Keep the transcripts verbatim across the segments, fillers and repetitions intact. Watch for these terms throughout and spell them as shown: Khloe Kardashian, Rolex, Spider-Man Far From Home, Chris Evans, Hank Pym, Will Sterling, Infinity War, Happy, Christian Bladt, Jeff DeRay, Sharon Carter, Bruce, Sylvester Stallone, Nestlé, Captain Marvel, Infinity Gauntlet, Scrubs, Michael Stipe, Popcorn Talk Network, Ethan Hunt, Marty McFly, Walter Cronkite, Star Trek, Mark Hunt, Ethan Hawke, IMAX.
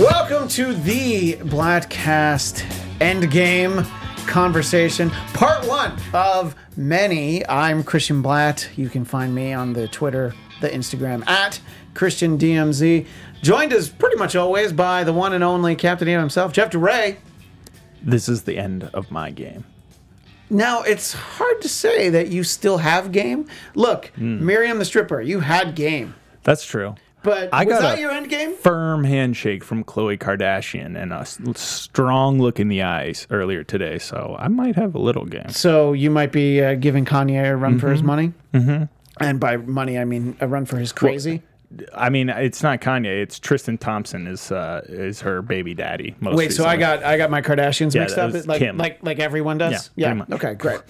Welcome to the Blatcast Endgame Conversation, part one of many. I'm Christian Bladt. You can find me on the Twitter, the Instagram, at Christian D M Z. Joined as pretty much always by the one and only Captain Ian himself, Jeff DeRay. This is the end of my game. Now, it's hard to say that you still have game. Look, mm. Miriam the stripper, you had game. That's true. But I was got that your end game? Firm handshake from Khloe Kardashian and a strong look in the eyes earlier today, so I might have a little game. So you might be uh, giving Kanye a run mm-hmm. for his money? Mm-hmm. And by money, I mean a run for his crazy? Well, I mean, it's not Kanye. It's Tristan Thompson is uh, is her baby daddy. Most Wait, recently. so I got I got my Kardashians yeah, mixed up? Like, like like everyone does? Yeah, yeah. Okay, great.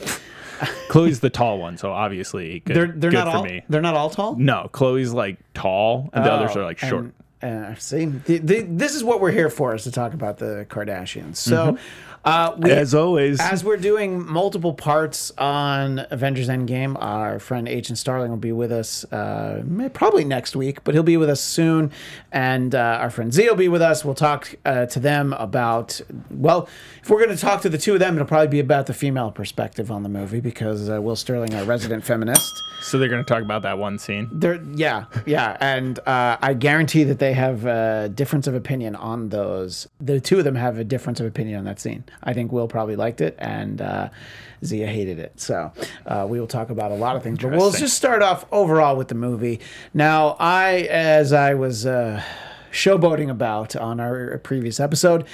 Chloe's the tall one, so obviously good, they're, they're good not for all, me. They're not all tall? No, Chloe's like tall, and oh, the others are like short. And, uh, see, the, the, this is what we're here for, is to talk about the Kardashians. So, mm-hmm. uh, we, as always, as we're doing multiple parts on Avengers Endgame, our friend Agent Starling will be with us uh, probably next week, but he'll be with us soon. And uh, our friend Z will be with us. We'll talk uh, to them about, well, if we're going to talk to the two of them, it'll probably be about the female perspective on the movie because uh, Will Sterling, our resident feminist. So they're going to talk about that one scene? They're, yeah, yeah. And uh, I guarantee that they have a difference of opinion on those. The two of them have a difference of opinion on that scene. I think Will probably liked it, and uh, Zia hated it. So uh, we will talk about a lot of things. But we'll just start off overall with the movie. Now, I, as I was uh, showboating about on our previous episode,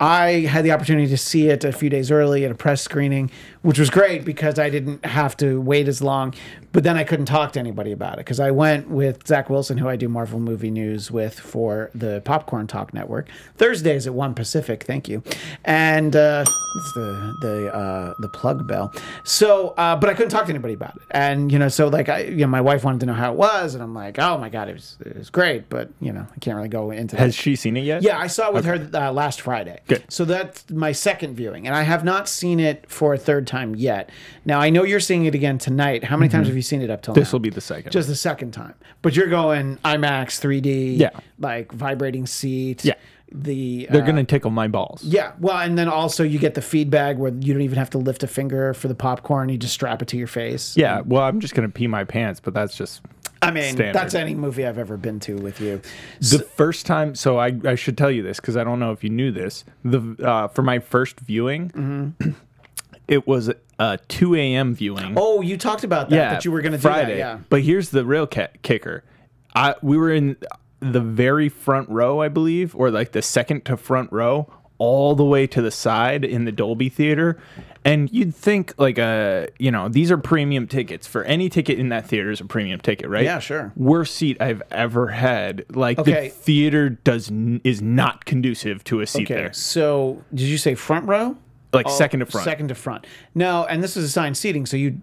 I had the opportunity to see it a few days early at a press screening, which was great because I didn't have to wait as long. But then I couldn't talk to anybody about it because I went with Zach Wilson, who I do Marvel Movie News with for the Popcorn Talk Network, Thursdays at one Pacific. Thank you. And uh, it's the the uh, the plug bell. So, uh, but I couldn't talk to anybody about it. And you know, so like I, you know, my wife wanted to know how it was, and I'm like, oh my god, it was it was great. But you know, I can't really go into that. Has she seen it yet? Yeah, I saw it with okay. her uh, last Friday. Good. So that's my second viewing, and I have not seen it for a third time yet. Now, I know you're seeing it again tonight. How many mm-hmm. times have you seen it up till now? This will be the second. Just the second time. But you're going IMAX, three D, yeah. like vibrating seat. Yeah. The, They're uh, going to tickle my balls. Yeah. Well, and then also you get the feed bag where you don't even have to lift a finger for the popcorn. You just strap it to your face. Yeah. And, well, I'm just going to pee my pants, but that's just... I mean, standard. That's any movie I've ever been to with you. The so, first time, so I, I should tell you this because I don't know if you knew this. The uh, for my first viewing, mm-hmm. it was a two a.m. viewing. Oh, you talked about that, yeah, that you were going to do that. Yeah. But here's the real ca- kicker. I We were in the very front row, I believe, or like the second to front row, all the way to the side in the Dolby Theater. And you'd think, like, uh, you know, these are premium tickets. For any ticket in that theater is a premium ticket, right? Yeah, sure. Worst seat I've ever had. Like, okay. The theater does n- is not conducive to a seat okay. there. So, did you say front row? Like, oh, second to front. Second to front. No, and this is assigned seating, so you...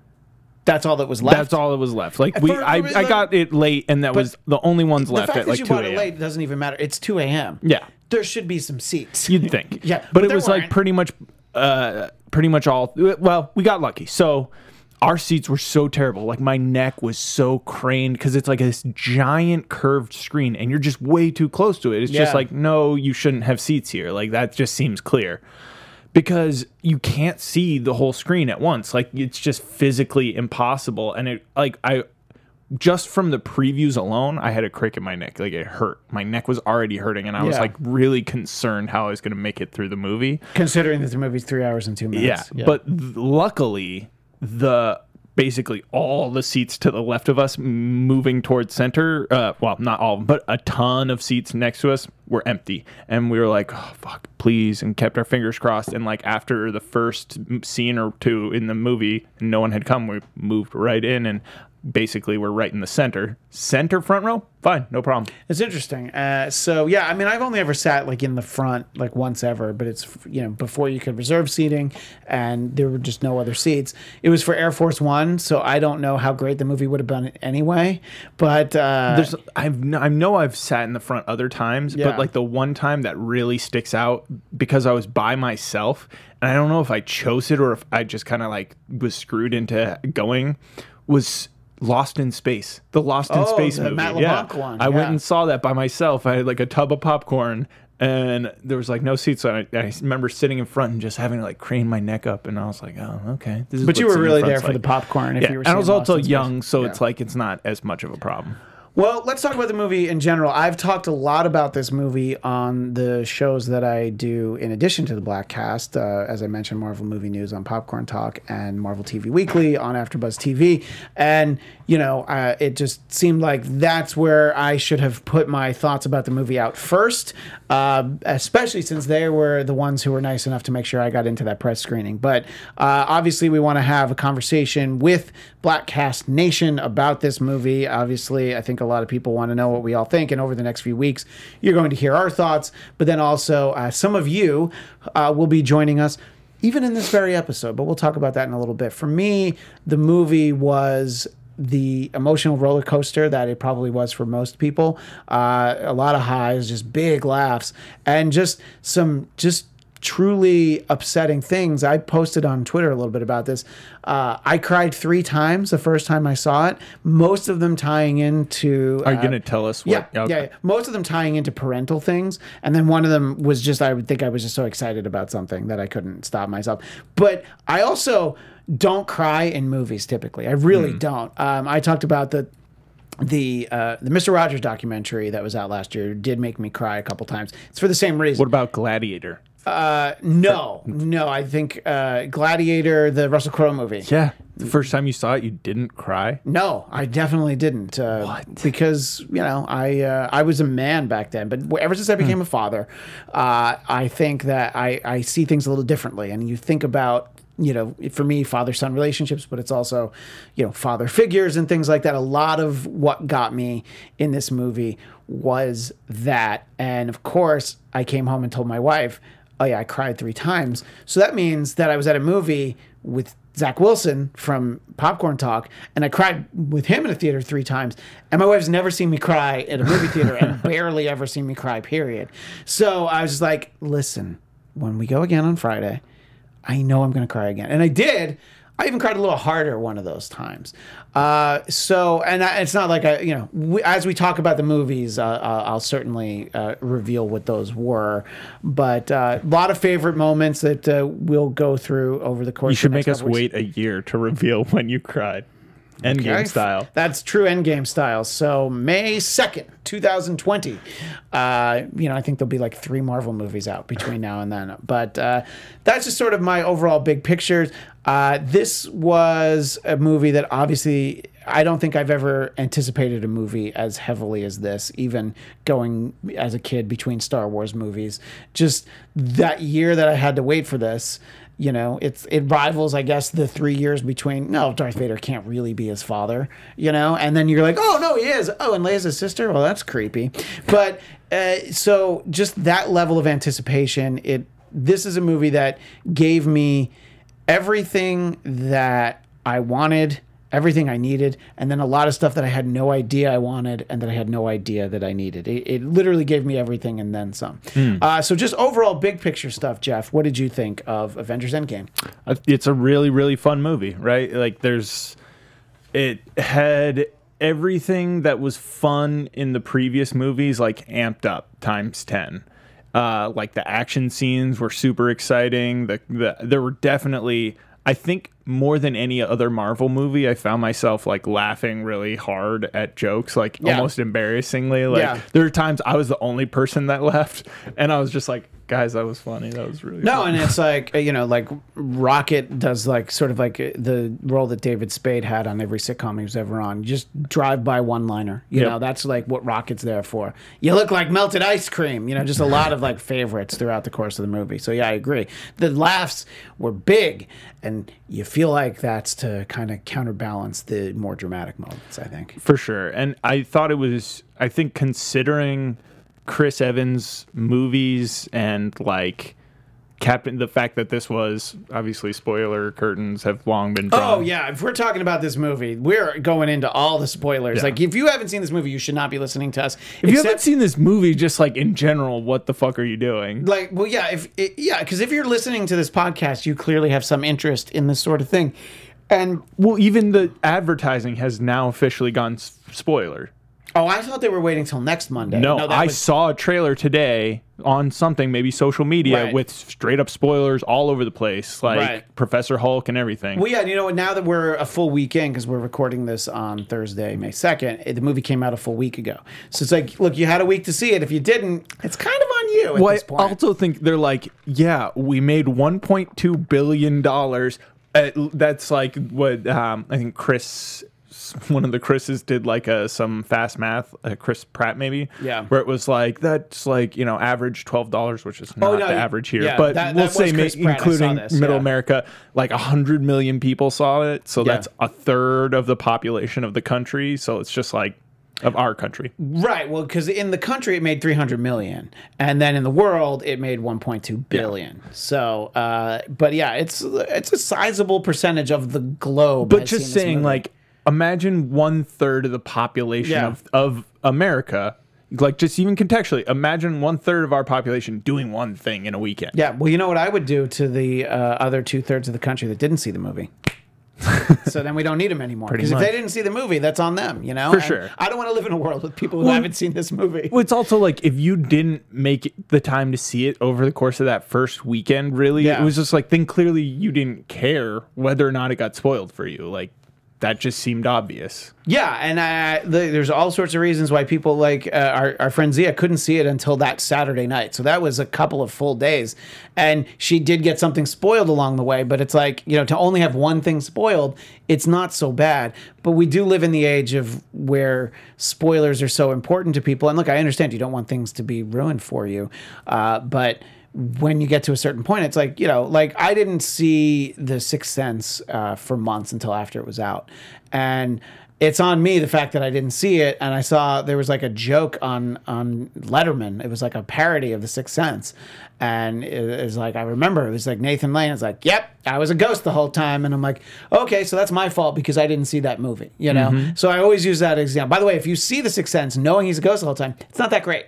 That's all that was left. That's all that was left. Like we, For, I, I got it late, and that was the only ones left at like two a.m. The fact that you bought it late doesn't even matter. It's two a.m. Yeah, there should be some seats. You'd think. Yeah, but, but it was weren't. like pretty much, uh, pretty much all. Well, we got lucky. So our seats were so terrible. Like my neck was so craned because it's like this giant curved screen, and you're just way too close to it. It's yeah. just like no, you shouldn't have seats here. Like that just seems clear. Because you can't see the whole screen at once. Like, it's just physically impossible. And it, like, I just from the previews alone, I had a crick in my neck. Like, it hurt. My neck was already hurting. And I yeah. was, like, really concerned how I was going to make it through the movie. Considering that the movie's three hours and two minutes. Yeah. yeah. But th- luckily, the. Basically all the seats to the left of us moving towards center, uh, well, not all of them, but a ton of seats next to us were empty. And we were like, oh, fuck, please, and kept our fingers crossed. And, like, after the first scene or two in the movie, and no one had come, we moved right in and basically we're right in the center. Center front row? Fine, no problem. It's interesting. Uh, so, yeah, I mean, I've only ever sat, like, in the front, like, once ever, but it's, you know, before you could reserve seating, and there were just no other seats. It was for Air Force One, so I don't know how great the movie would have been anyway, but... Uh, There's, I've, I know I've sat in the front other times, yeah. but, like, the one time that really sticks out, because I was by myself, and I don't know if I chose it or if I just kind of, like, was screwed into going, was... Lost in Space, the Lost in oh, Space the movie. Matt LeBlanc yeah. one. I yeah. went and saw that by myself. I had like a tub of popcorn And there was like no seats. So I, I remember sitting in front and just having to like crane my neck up. And I was like, oh, okay. This is but you were really there for like the popcorn. If yeah. you were and I was also young, space. so yeah. it's like it's not as much of a problem. Well, let's talk about the movie in general. I've talked a lot about this movie on the shows that I do in addition to the Black Cast. Uh, as I mentioned, Marvel Movie News on Popcorn Talk and Marvel T V Weekly on AfterBuzz T V. And, you know, uh, it just seemed like that's where I should have put my thoughts about the movie out first, uh, especially since they were the ones who were nice enough to make sure I got into that press screening. But uh, obviously we want to have a conversation with Black Cast Nation about this movie. Obviously, I think a lot of people want to know what we all think, and over the next few weeks you're going to hear our thoughts, but then also uh, some of you uh, will be joining us even in this very episode, but we'll talk about that in a little bit. For me, the movie was the emotional roller coaster that it probably was for most people. Uh, a lot of highs, just big laughs, and just some just truly upsetting things. I posted on Twitter a little bit about this. Uh, I cried three times the first time I saw it. Most of them tying into... Uh, Are you going to tell us what? Yeah, okay. yeah, most of them tying into parental things. And then one of them was just, I would think I was just so excited about something that I couldn't stop myself. But I also don't cry in movies typically. I really mm. don't. Um, I talked about the The uh, the Mister Rogers documentary that was out last year did make me cry a couple times. It's for the same reason. What about Gladiator? Uh, no, no. I think uh, Gladiator, the Russell Crowe movie. Yeah. The first time you saw it, you didn't cry? No, I definitely didn't. Uh, what? Because, you know, I uh, I was a man back then. But ever since I became mm. a father, uh, I think that I, I see things a little differently. And you think about, you know, for me, father-son relationships, but it's also, you know, father figures and things like that. A lot of what got me in this movie was that. And, of course, I came home and told my wife, oh, yeah, I cried three times. So that means that I was at a movie with Zach Wilson from Popcorn Talk, and I cried with him in a theater three times. And my wife's never seen me cry at a movie theater and barely ever seen me cry, period. So I was just like, listen, when we go again on Friday, I know I'm going to cry again. And I did. I even cried a little harder one of those times. Uh, so, and I, it's not like, I, you know, we, as we talk about the movies, uh, uh, I'll certainly uh, reveal what those were. But uh, a lot of favorite moments that uh, we'll go through over the course of the You should of the make us wait a year to reveal when you cried. Endgame okay. style. That's true Endgame style. So May second, twenty twenty. Uh, you know, I think there'll be like three Marvel movies out between now and then. But uh, that's just sort of my overall big picture. Uh, this was a movie that obviously I don't think I've ever anticipated a movie as heavily as this, even going as a kid between Star Wars movies. Just that year that I had to wait for this. You know, it's it rivals, I guess, the three years between, no, Darth Vader can't really be his father, you know? And then you're like, oh, no, he is. Oh, and Leia's his sister? Well, that's creepy. But uh, so just that level of anticipation, it this is a movie that gave me everything that I wanted, everything I needed, and then a lot of stuff that I had no idea I wanted and that I had no idea that I needed. It, it literally gave me everything and then some. Mm. Uh, so just overall big picture stuff, Jeff, what did you think of Avengers Endgame? It's a really, really fun movie, right? Like there's, it had everything that was fun in the previous movies, like amped up times ten. Uh, like the action scenes were super exciting. The, the there were definitely... I think more than any other Marvel movie, I found myself like laughing really hard at jokes, like yeah. almost embarrassingly. Like yeah. there were times I was the only person that laughed, and I was just like, guys, that was funny. That was really no, funny. And it's like, you know, like Rocket does like sort of like the role that David Spade had on every sitcom he was ever on. Just drive by one liner. You yep. know, that's like what Rocket's there for. You look like melted ice cream. You know, just a lot of like favorites throughout the course of the movie. So yeah, I agree. The laughs were big, and you feel like that's to kind of counterbalance the more dramatic moments, I think. For sure. And I thought it was, I think considering Chris Evans movies and like Captain, the fact that this was obviously spoiler curtains have long been drawn. Oh yeah, if we're talking about this movie, we're going into all the spoilers. Yeah. Like if you haven't seen this movie, you should not be listening to us. If Except, you haven't seen this movie, just like in general, what the fuck are you doing? Like, well, yeah, if it, yeah, because if you're listening to this podcast, you clearly have some interest in this sort of thing. And well, even the advertising has now officially gone spoiler. Oh, I thought they were waiting till next Monday. No, no I was... saw a trailer today on something, maybe social media, right. with straight up spoilers all over the place, like right. Professor Hulk and everything. Well, yeah, you know what? Now that we're a full weekend, because we're recording this on Thursday, May second, it, the movie came out a full week ago. So it's like, look, you had a week to see it. If you didn't, it's kind of on you at well, this point. I also think they're like, yeah, we made one point two billion dollars. Uh, that's like what um, I think Chris... One of the Chris's did like a some fast math, uh, Chris Pratt maybe, yeah, where it was like that's like you know average twelve dollars, which is not oh, no, the average here, yeah, but that, we'll that say ma- Pratt, including this, Middle yeah. America, like a hundred million people saw it, so yeah. that's a third of the population of the country, so it's just like of our country, right? Well, because in the country it made three hundred million, and then in the world it made one point two billion. Yeah. So, uh, but yeah, it's it's a sizable percentage of the globe. But just saying like. Imagine one third of the population yeah. of, of America, like just even contextually, imagine one third of our population doing one thing in a weekend. Yeah. Well, you know what I would do to the uh, other two thirds of the country that didn't see the movie? So then we don't need them anymore. Because if they didn't see the movie, that's on them, you know? For and sure. I don't want to live in a world with people who well, haven't seen this movie. Well, it's also like if you didn't make it the time to see it over the course of that first weekend, really, yeah. it was just like then clearly you didn't care whether or not it got spoiled for you. Like, that just seemed obvious. Yeah, and I, the, there's all sorts of reasons why people like uh, our, our friend Zia couldn't see it until that Saturday night. So that was a couple of full days. And she did get something spoiled along the way, but it's like, you know, to only have one thing spoiled, it's not so bad. But we do live in the age of where spoilers are so important to people. And look, I understand you don't want things to be ruined for you, uh, but... when you get to a certain point, it's like, you know, like I didn't see The Sixth Sense uh, for months until after it was out. And it's on me, the fact that I didn't see it. And I saw there was like a joke on, on Letterman. It was like a parody of The Sixth Sense. And it is like, I remember it was like Nathan Lane. It's like, yep, I was a ghost the whole time. And I'm like, okay, so that's my fault because I didn't see that movie, you know? Mm-hmm. So I always use that example. By the way, if you see The Sixth Sense knowing he's a ghost the whole time, it's not that great.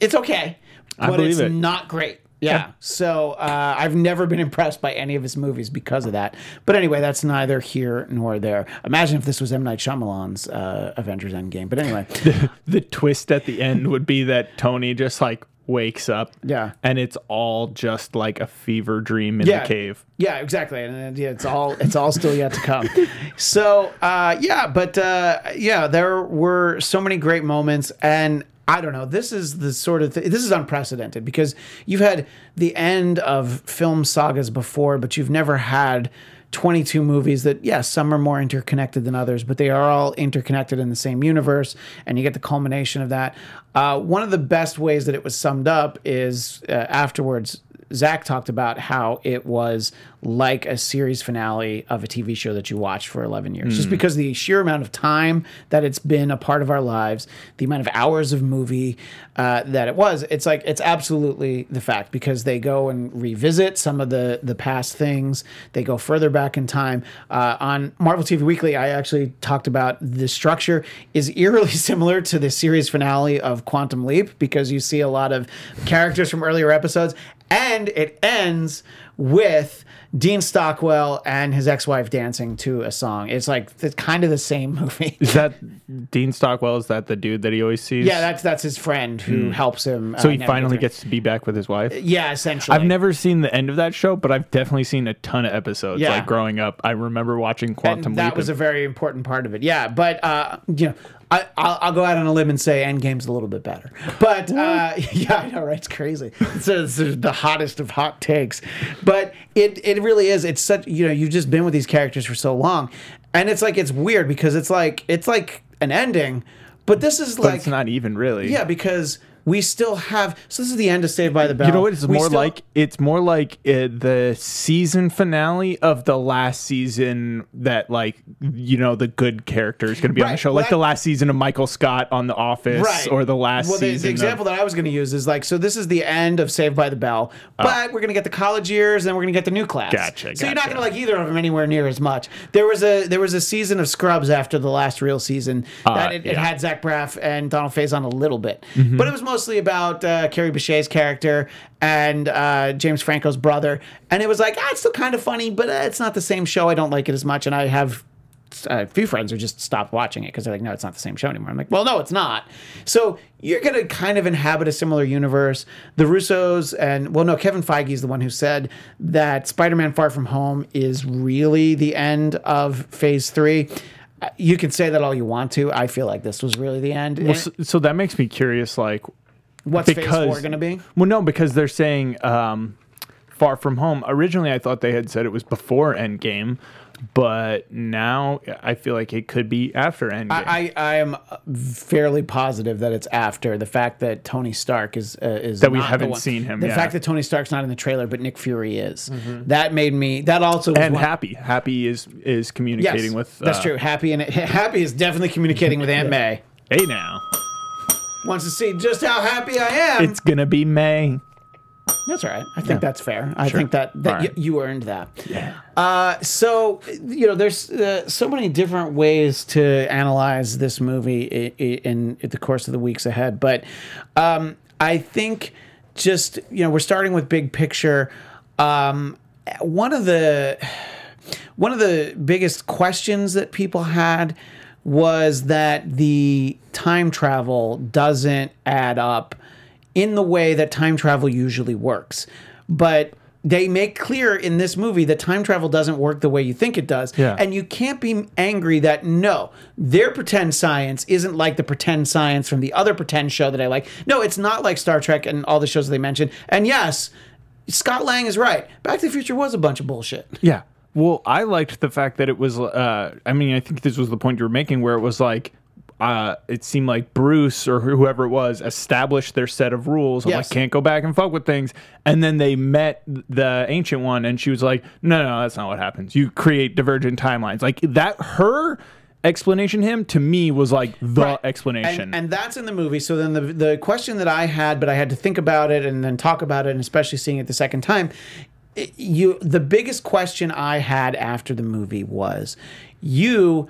It's okay. I but it's it. not great. Yeah. yeah. So uh, I've never been impressed by any of his movies because of that. But anyway, that's neither here nor there. Imagine if this was M. Night Shyamalan's uh, Avengers Endgame. But anyway. the, the twist at the end would be that Tony just like wakes up. Yeah. And it's all just like a fever dream in yeah. the cave. Yeah, exactly. And yeah, it's all it's all still yet to come. So uh, yeah, but uh, yeah, there were so many great moments. And I don't know. This is the sort of th- this is unprecedented because you've had the end of film sagas before, but you've never had twenty-two movies that, yes, yeah, some are more interconnected than others, but they are all interconnected in the same universe, and you get the culmination of that. Uh, one of the best ways that it was summed up is uh, afterwards. Zach talked about how it was like a series finale of a T V show that you watched for eleven years. Mm. Just because the sheer amount of time that it's been a part of our lives, the amount of hours of movie uh, that it was, it's like it's absolutely the fact because they go and revisit some of the, the past things. They go further back in time. Uh, on Marvel T V Weekly, I actually talked about the structure is eerily similar to the series finale of Quantum Leap because you see a lot of characters from earlier episodes. And it ends with Dean Stockwell and his ex-wife dancing to a song. It's like it's kind of the same movie. Is that Dean Stockwell? Is that the dude that he always sees? Yeah, that's that's his friend who mm. helps him. So uh, he finally gets to be back with his wife? Yeah, essentially. I've never seen the end of that show, but I've definitely seen a ton of episodes. Yeah. Like growing up, I remember watching Quantum Leap. That was and- a very important part of it. Yeah, but uh, you know. I, I'll, I'll go out on a limb and say Endgame's a little bit better. But, uh, yeah, I know, right? It's crazy. It's, it's the hottest of hot takes. But it, it really is. It's such, you know, you've just been with these characters for so long. And it's like, it's weird because it's like, it's like an ending. But this is but like... it's not even really. Yeah, because... we still have... so this is the end of Saved by the Bell. You know what? It's we more still, like... it's more like uh, the season finale of the last season that, like, you know, the good character is going to be right. on the show. Well, like that, the last season of Michael Scott on The Office right. or the last well, the, season Well, the example of, that I was going to use is, like, so this is the end of Saved by the Bell, but uh, we're going to get the college years and then we're going to get the new class. Gotcha, gotcha. So you're not going to like either of them anywhere near as much. There was a there was a season of Scrubs after the last real season uh, that it, yeah. it had Zach Braff and Donald Faison a little bit. Mm-hmm. But it was more mostly about uh, Carrie Bechet's character and uh, James Franco's brother. And it was like, ah, it's still kind of funny, but uh, it's not the same show. I don't like it as much. And I have a few friends who just stopped watching it because they're like, no, it's not the same show anymore. I'm like, well, no, it's not. So you're going to kind of inhabit a similar universe. The Russos and, well, no, Kevin Feige is the one who said that Spider-Man Far From Home is really the end of phase three. You can say that all you want to. I feel like this was really the end. Well, so, so that makes me curious, like, what's because, phase four going to be? Well, no, because they're saying um, Far From Home. Originally, I thought they had said it was before Endgame, but now I feel like it could be after Endgame. I, I, I am fairly positive that it's after. The fact that Tony Stark is uh, is that we haven't seen him. The yeah. fact that Tony Stark's not in the trailer, but Nick Fury is. Mm-hmm. That made me. That also was and one. Happy. Happy is is communicating yes, with. Uh, that's true. Happy and Happy is definitely communicating with Aunt May. Hey now. Wants to see just how happy I am. It's gonna be May. That's all right. I think yeah. that's fair. I sure. think that, that right. y- you earned that. Yeah. Uh, so, you know, there's uh, so many different ways to analyze this movie in, in, in the course of the weeks ahead. But um, I think just, you know, we're starting with big picture. Um, one of the one of the biggest questions that people had was that the time travel doesn't add up in the way that time travel usually works. But they make clear in this movie that time travel doesn't work the way you think it does. Yeah. And you can't be angry that, no, their pretend science isn't like the pretend science from the other pretend show that I like. No, it's not like Star Trek and all the shows they mentioned. And yes, Scott Lang is right. Back to the Future was a bunch of bullshit. Yeah. Well, I liked the fact that it was, uh, I mean, I think this was the point you were making where it was like, Uh, it seemed like Bruce or whoever it was established their set of rules. I'm yes. like, can't go back and fuck with things. And then they met the Ancient One, and she was like, no, no, that's not what happens. You create divergent timelines. Like that, her explanation, him, to me, was like the right. explanation. And, and that's in the movie. So then the the question that I had, but I had to think about it and then talk about it, and especially seeing it the second time, it, you the biggest question I had after the movie was, you...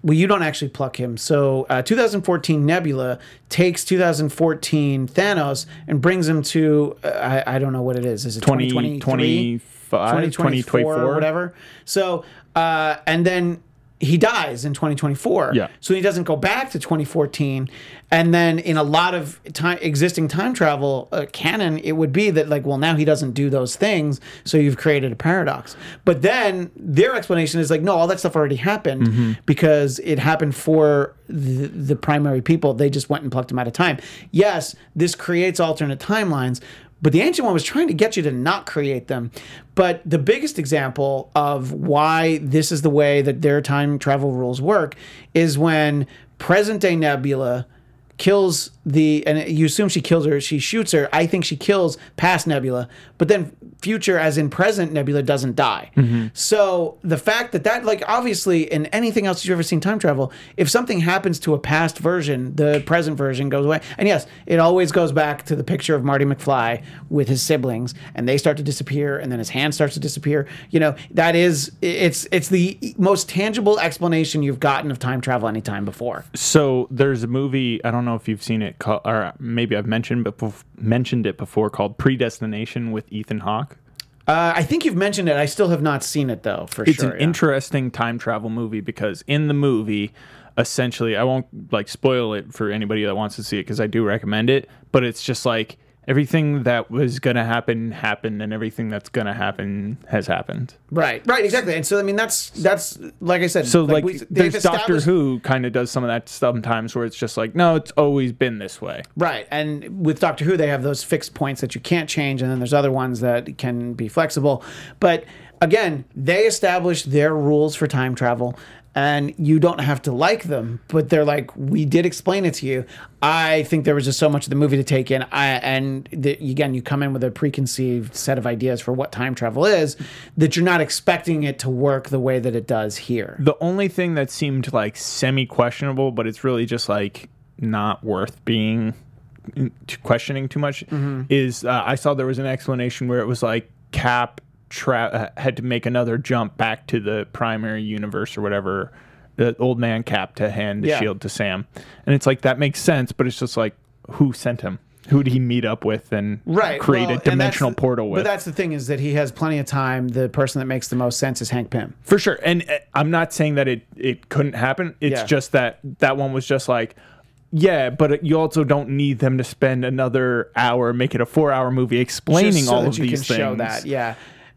Well, you don't actually pluck him. So uh, two thousand fourteen Nebula takes two thousand fourteen Thanos and brings him to, uh, I, I don't know what it is. Is it twenty twenty-three? twenty twenty-four or whatever. So, uh, and then he dies in twenty twenty-four. Yeah. So he doesn't go back to twenty fourteen. And then in a lot of time, existing time travel uh, canon, it would be that, like, well, now he doesn't do those things, so you've created a paradox. But then their explanation is like, no, all that stuff already happened mm-hmm. because it happened for the, the primary people. They just went and plucked him out of time. Yes, this creates alternate timelines, but the Ancient One was trying to get you to not create them. But the biggest example of why this is the way that their time travel rules work is when present-day Nebula kills the... And you assume she kills her, she shoots her. I think she kills past Nebula. But then future, as in present, Nebula doesn't die. Mm-hmm. So the fact that that... Like, obviously, in anything else you've ever seen time travel, if something happens to a past version, the present version goes away. And yes, it always goes back to the picture of Marty McFly with his siblings, and they start to disappear, and then his hand starts to disappear. You know, that is... It's, it's the most tangible explanation you've gotten of time travel any time before. So there's a movie... I don't know know if you've seen it, or maybe I've mentioned but mentioned it before, called Predestination with Ethan Hawke. Uh, I think you've mentioned it. I still have not seen it though. For it's sure, it's an yeah. interesting time travel movie because in the movie, essentially, I won't like spoil it for anybody that wants to see it because I do recommend it. But it's just like everything that was going to happen happened, and everything that's going to happen has happened. Right, right, exactly. And so, I mean, that's, that's like I said. So, like, like we, there's Doctor Who kind of does some of that sometimes where it's just like, no, it's always been this way. Right, and with Doctor Who, they have those fixed points that you can't change, and then there's other ones that can be flexible. But, again, they established their rules for time travel, and you don't have to like them, but they're like, we did explain it to you. I think there was just so much of the movie to take in. I, and the, again, you come in with a preconceived set of ideas for what time travel is that you're not expecting it to work the way that it does here. The only thing that seemed like semi-questionable, but it's really just like not worth being questioning too much, mm-hmm. is uh, I saw there was an explanation where it was like Cap Tra- had to make another jump back to the primary universe or whatever, the old man Cap, to hand the yeah. shield to Sam. And it's like, that makes sense, but it's just like, who sent him? who did he meet up with and right. create well, a dimensional portal with? But that's the thing, is that he has plenty of time. The person that makes the most sense is Hank Pym. For sure. And I'm not saying that it, it couldn't happen. It's yeah. just that that one was just like, yeah, but you also don't need them to spend another hour, make it a four-hour movie explaining so all of these things. Just you can show that, yeah.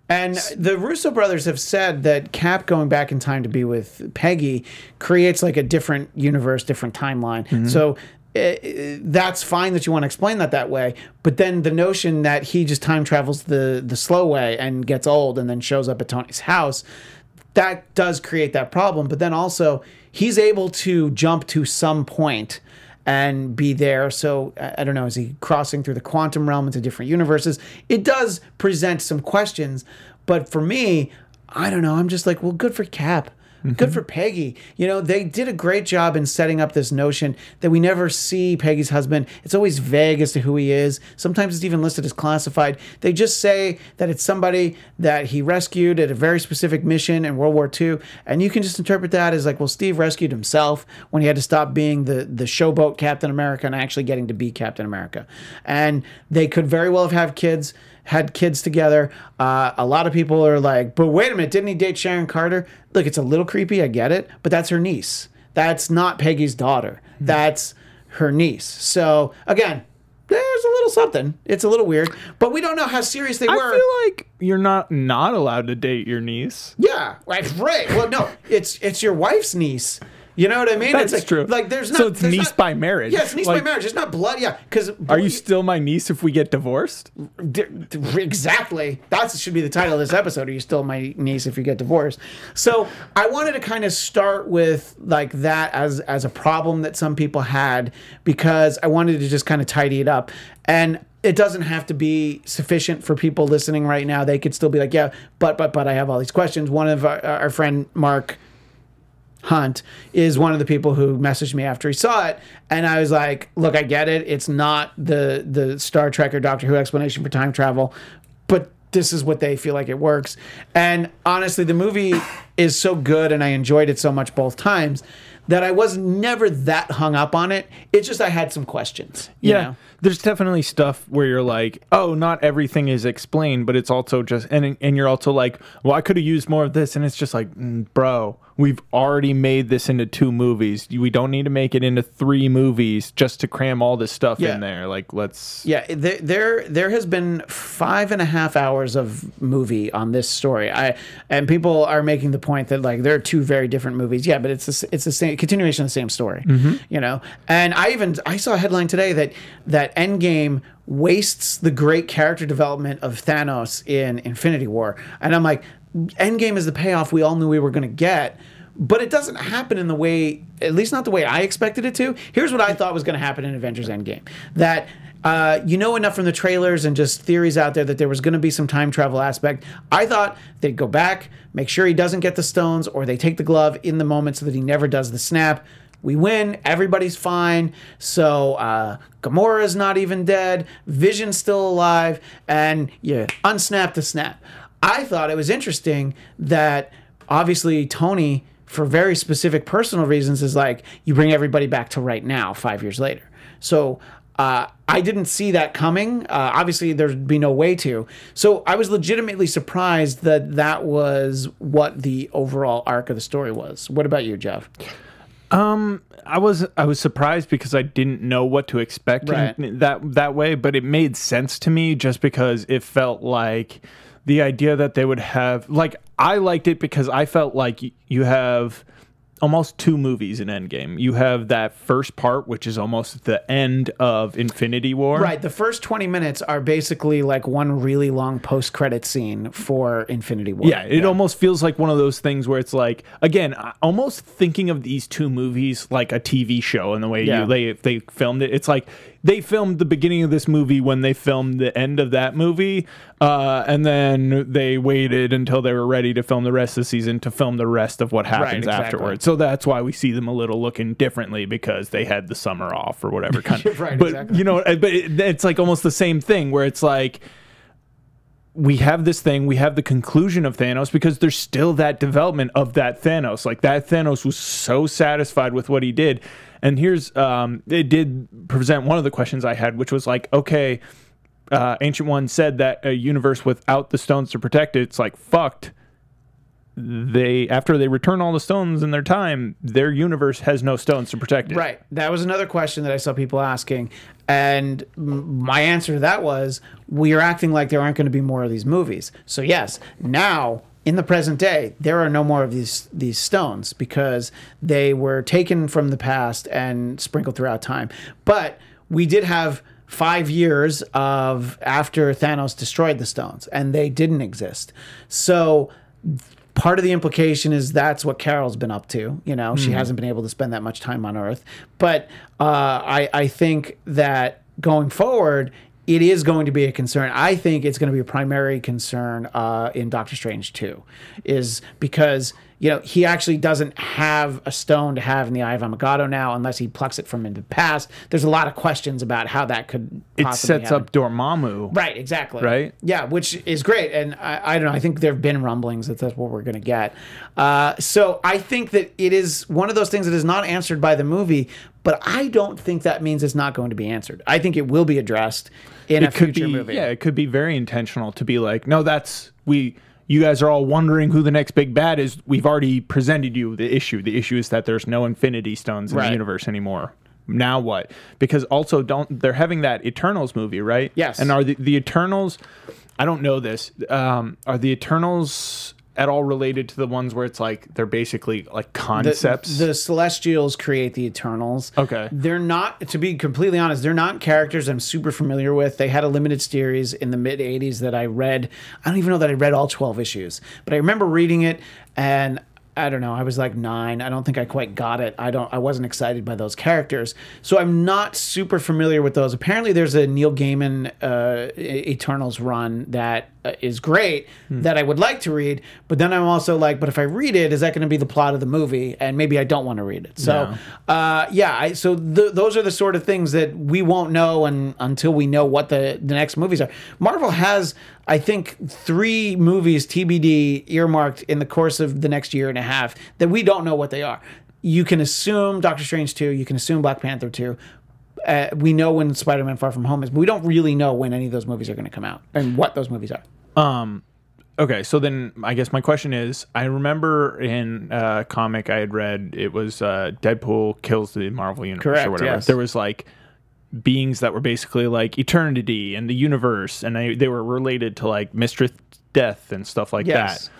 And the Russo brothers have said that Cap going back in time to be with Peggy creates like a different universe, different timeline. Mm-hmm. So uh, that's fine that you want to explain that that way. But then the notion that he just time travels the, the slow way and gets old and then shows up at Tony's house, that does create that problem. But then also he's able to jump to some point and be there. So I don't know, is he crossing through the quantum realm into different universes? It does present some questions, but for me, I don't know. I'm just like, well, good for Cap. Mm-hmm. Good for Peggy. You know, they did a great job in setting up this notion that we never see Peggy's husband. It's always vague as to who he is. Sometimes it's even listed as classified. They just say that it's somebody that he rescued at a very specific mission in World War Two. And you can just interpret that as like, well, Steve rescued himself when he had to stop being the, the showboat Captain America and actually getting to be Captain America. And they could very well have had kids. had kids together. Uh, a lot of people are like, but wait a minute, didn't he date Sharon Carter? Look, it's a little creepy, I get it, but that's her niece. That's not Peggy's daughter. Mm-hmm. That's her niece. So, again, there's a little something. It's a little weird, but we don't know how serious they I were. I feel like you're not not allowed to date your niece. Yeah, right. right. Well, no, it's it's your wife's niece. You know what I mean? That's it's like, true. Like, there's not, so it's there's niece not, by marriage. Yeah, it's niece like, by marriage. It's not blood. Yeah, because are you still my niece if we get divorced? D- d- exactly. That should be the title of this episode. Are you still my niece if you get divorced? So I wanted to kind of start with like that as as a problem that some people had, because I wanted to just kind of tidy it up. And it doesn't have to be sufficient for people listening right now. They could still be like, yeah, but but but I have all these questions. One of our, our friend Mark Hunt is one of the people who messaged me after he saw it, and I was like, look, I get it, it's not the the Star Trek or Doctor Who explanation for time travel, but this is what they feel like it works. And honestly, the movie is so good and I enjoyed it so much both times that I was never that hung up on it. It's just I had some questions. You yeah. know? There's definitely stuff where you're like, oh, not everything is explained, but it's also just, and and you're also like, well, I could have used more of this. And it's just like, mm, bro, we've already made this into two movies. We don't need to make it into three movies just to cram all this stuff yeah. in there. Like, let's... Yeah, there, there there has been five and a half hours of movie on this story. I And people are making the point that, like, there are two very different movies. Yeah, but it's the, it's the same continuation of the same story, mm-hmm. you know? And I even... I saw a headline today that, that Endgame wastes the great character development of Thanos in Infinity War. And I'm like... Endgame is the payoff we all knew we were going to get, but it doesn't happen in the way, at least not the way I expected it to. Here's what I thought was going to happen in Avengers Endgame. That uh, you know enough from the trailers and just theories out there that there was going to be some time travel aspect. I thought they'd go back, make sure he doesn't get the stones, or they take the glove in the moment so that he never does the snap. We win. Everybody's fine. So uh, Gamora's not even dead. Vision's still alive. And you unsnap the snap. I thought it was interesting that obviously Tony, for very specific personal reasons, is like, you bring everybody back to right now, five years later. So uh, I didn't see that coming. Uh, obviously, there'd be no way to. So I was legitimately surprised that that was what the overall arc of the story was. What about you, Jeff? Um, I was I was surprised because I didn't know what to expect right. in that that way, but it made sense to me just because it felt like... The idea that they would have... Like, I liked it because I felt like y- you have almost two movies in Endgame. You have that first part, which is almost the end of Infinity War. Right. The first twenty minutes are basically like one really long post-credit scene for Infinity War. Yeah, it yeah. almost feels like one of those things where it's like... Again, almost thinking of these two movies like a T V show and the way yeah. you, they, they filmed it. It's like... They filmed the beginning of this movie when they filmed the end of that movie, uh, and then they waited until they were ready to film the rest of the season to film the rest of what happens right, exactly. afterwards. So that's why we see them a little looking differently, because they had the summer off or whatever kind of. Right, but exactly. you know, but it, it's like almost the same thing where it's like, we have this thing, we have the conclusion of Thanos, because there's still that development of that Thanos. Like, that Thanos was so satisfied with what he did. And here's, um, it did present one of the questions I had, which was like, okay, uh, Ancient One said that a universe without the stones to protect it, it's like, fucked. They, after they return all the stones in their time, their universe has no stones to protect it. Right. That was another question that I saw people asking. And my answer to that was, we are acting like there aren't going to be more of these movies. So yes, now, in the present day, there are no more of these these stones, because they were taken from the past and sprinkled throughout time. But we did have five years of after Thanos destroyed the stones, and they didn't exist. So part of the implication is that's what Carol's been up to. You know, mm-hmm. she hasn't been able to spend that much time on Earth. But uh, I, I think that going forward, it is going to be a concern. I think it's going to be a primary concern uh, in Doctor Strange two, is because, you know, he actually doesn't have a stone to have in the Eye of Agamotto now, unless he plucks it from in the past. There's a lot of questions about how that could possibly It sets happen. Up Dormammu. Right, exactly. Right? Yeah, which is great. And I, I don't know, I think there have been rumblings that that's what we're going to get. Uh, so I think that it is one of those things that is not answered by the movie, but I don't think that means it's not going to be answered. I think it will be addressed in it a future be, movie. Yeah, it could be very intentional to be like, no, that's... we. You guys are all wondering who the next big bad is. We've already presented you the issue. The issue is that there's no Infinity Stones in right. the universe anymore. Now what? Because also don't they're having that Eternals movie, right? Yes. And are the, the Eternals? I don't know this. Um, are the Eternals at all related to the ones where it's like they're basically like concepts? The, the Celestials create the Eternals. Okay. They're not, to be completely honest, they're not characters I'm super familiar with. They had a limited series in the mid-eighties that I read. I don't even know that I read all twelve issues, but I remember reading it, and I don't know, I was like nine. I don't think I quite got it. I don't. I wasn't excited by those characters. So I'm not super familiar with those. Apparently there's a Neil Gaiman uh, Eternals run that uh, is great hmm. that I would like to read. But then I'm also like, but if I read it, is that going to be the plot of the movie? And maybe I don't want to read it. So no. uh, yeah, I, so th- those are the sort of things that we won't know and, until we know what the, the next movies are. Marvel has, I think, three movies T B D earmarked in the course of the next year and a half that we don't know what they are. You can assume Doctor Strange two, you can assume Black Panther two. Uh, we know when Spider-Man Far From Home is, but we don't really know when any of those movies are going to come out and what those movies are. Um, okay, so then I guess my question is, I remember in a comic I had read, it was uh, Deadpool Kills the Marvel Universe Correct, or whatever. Yes. There was like beings that were basically like eternity and the universe, and they, they were related to like Mistress Death and stuff like yes. that.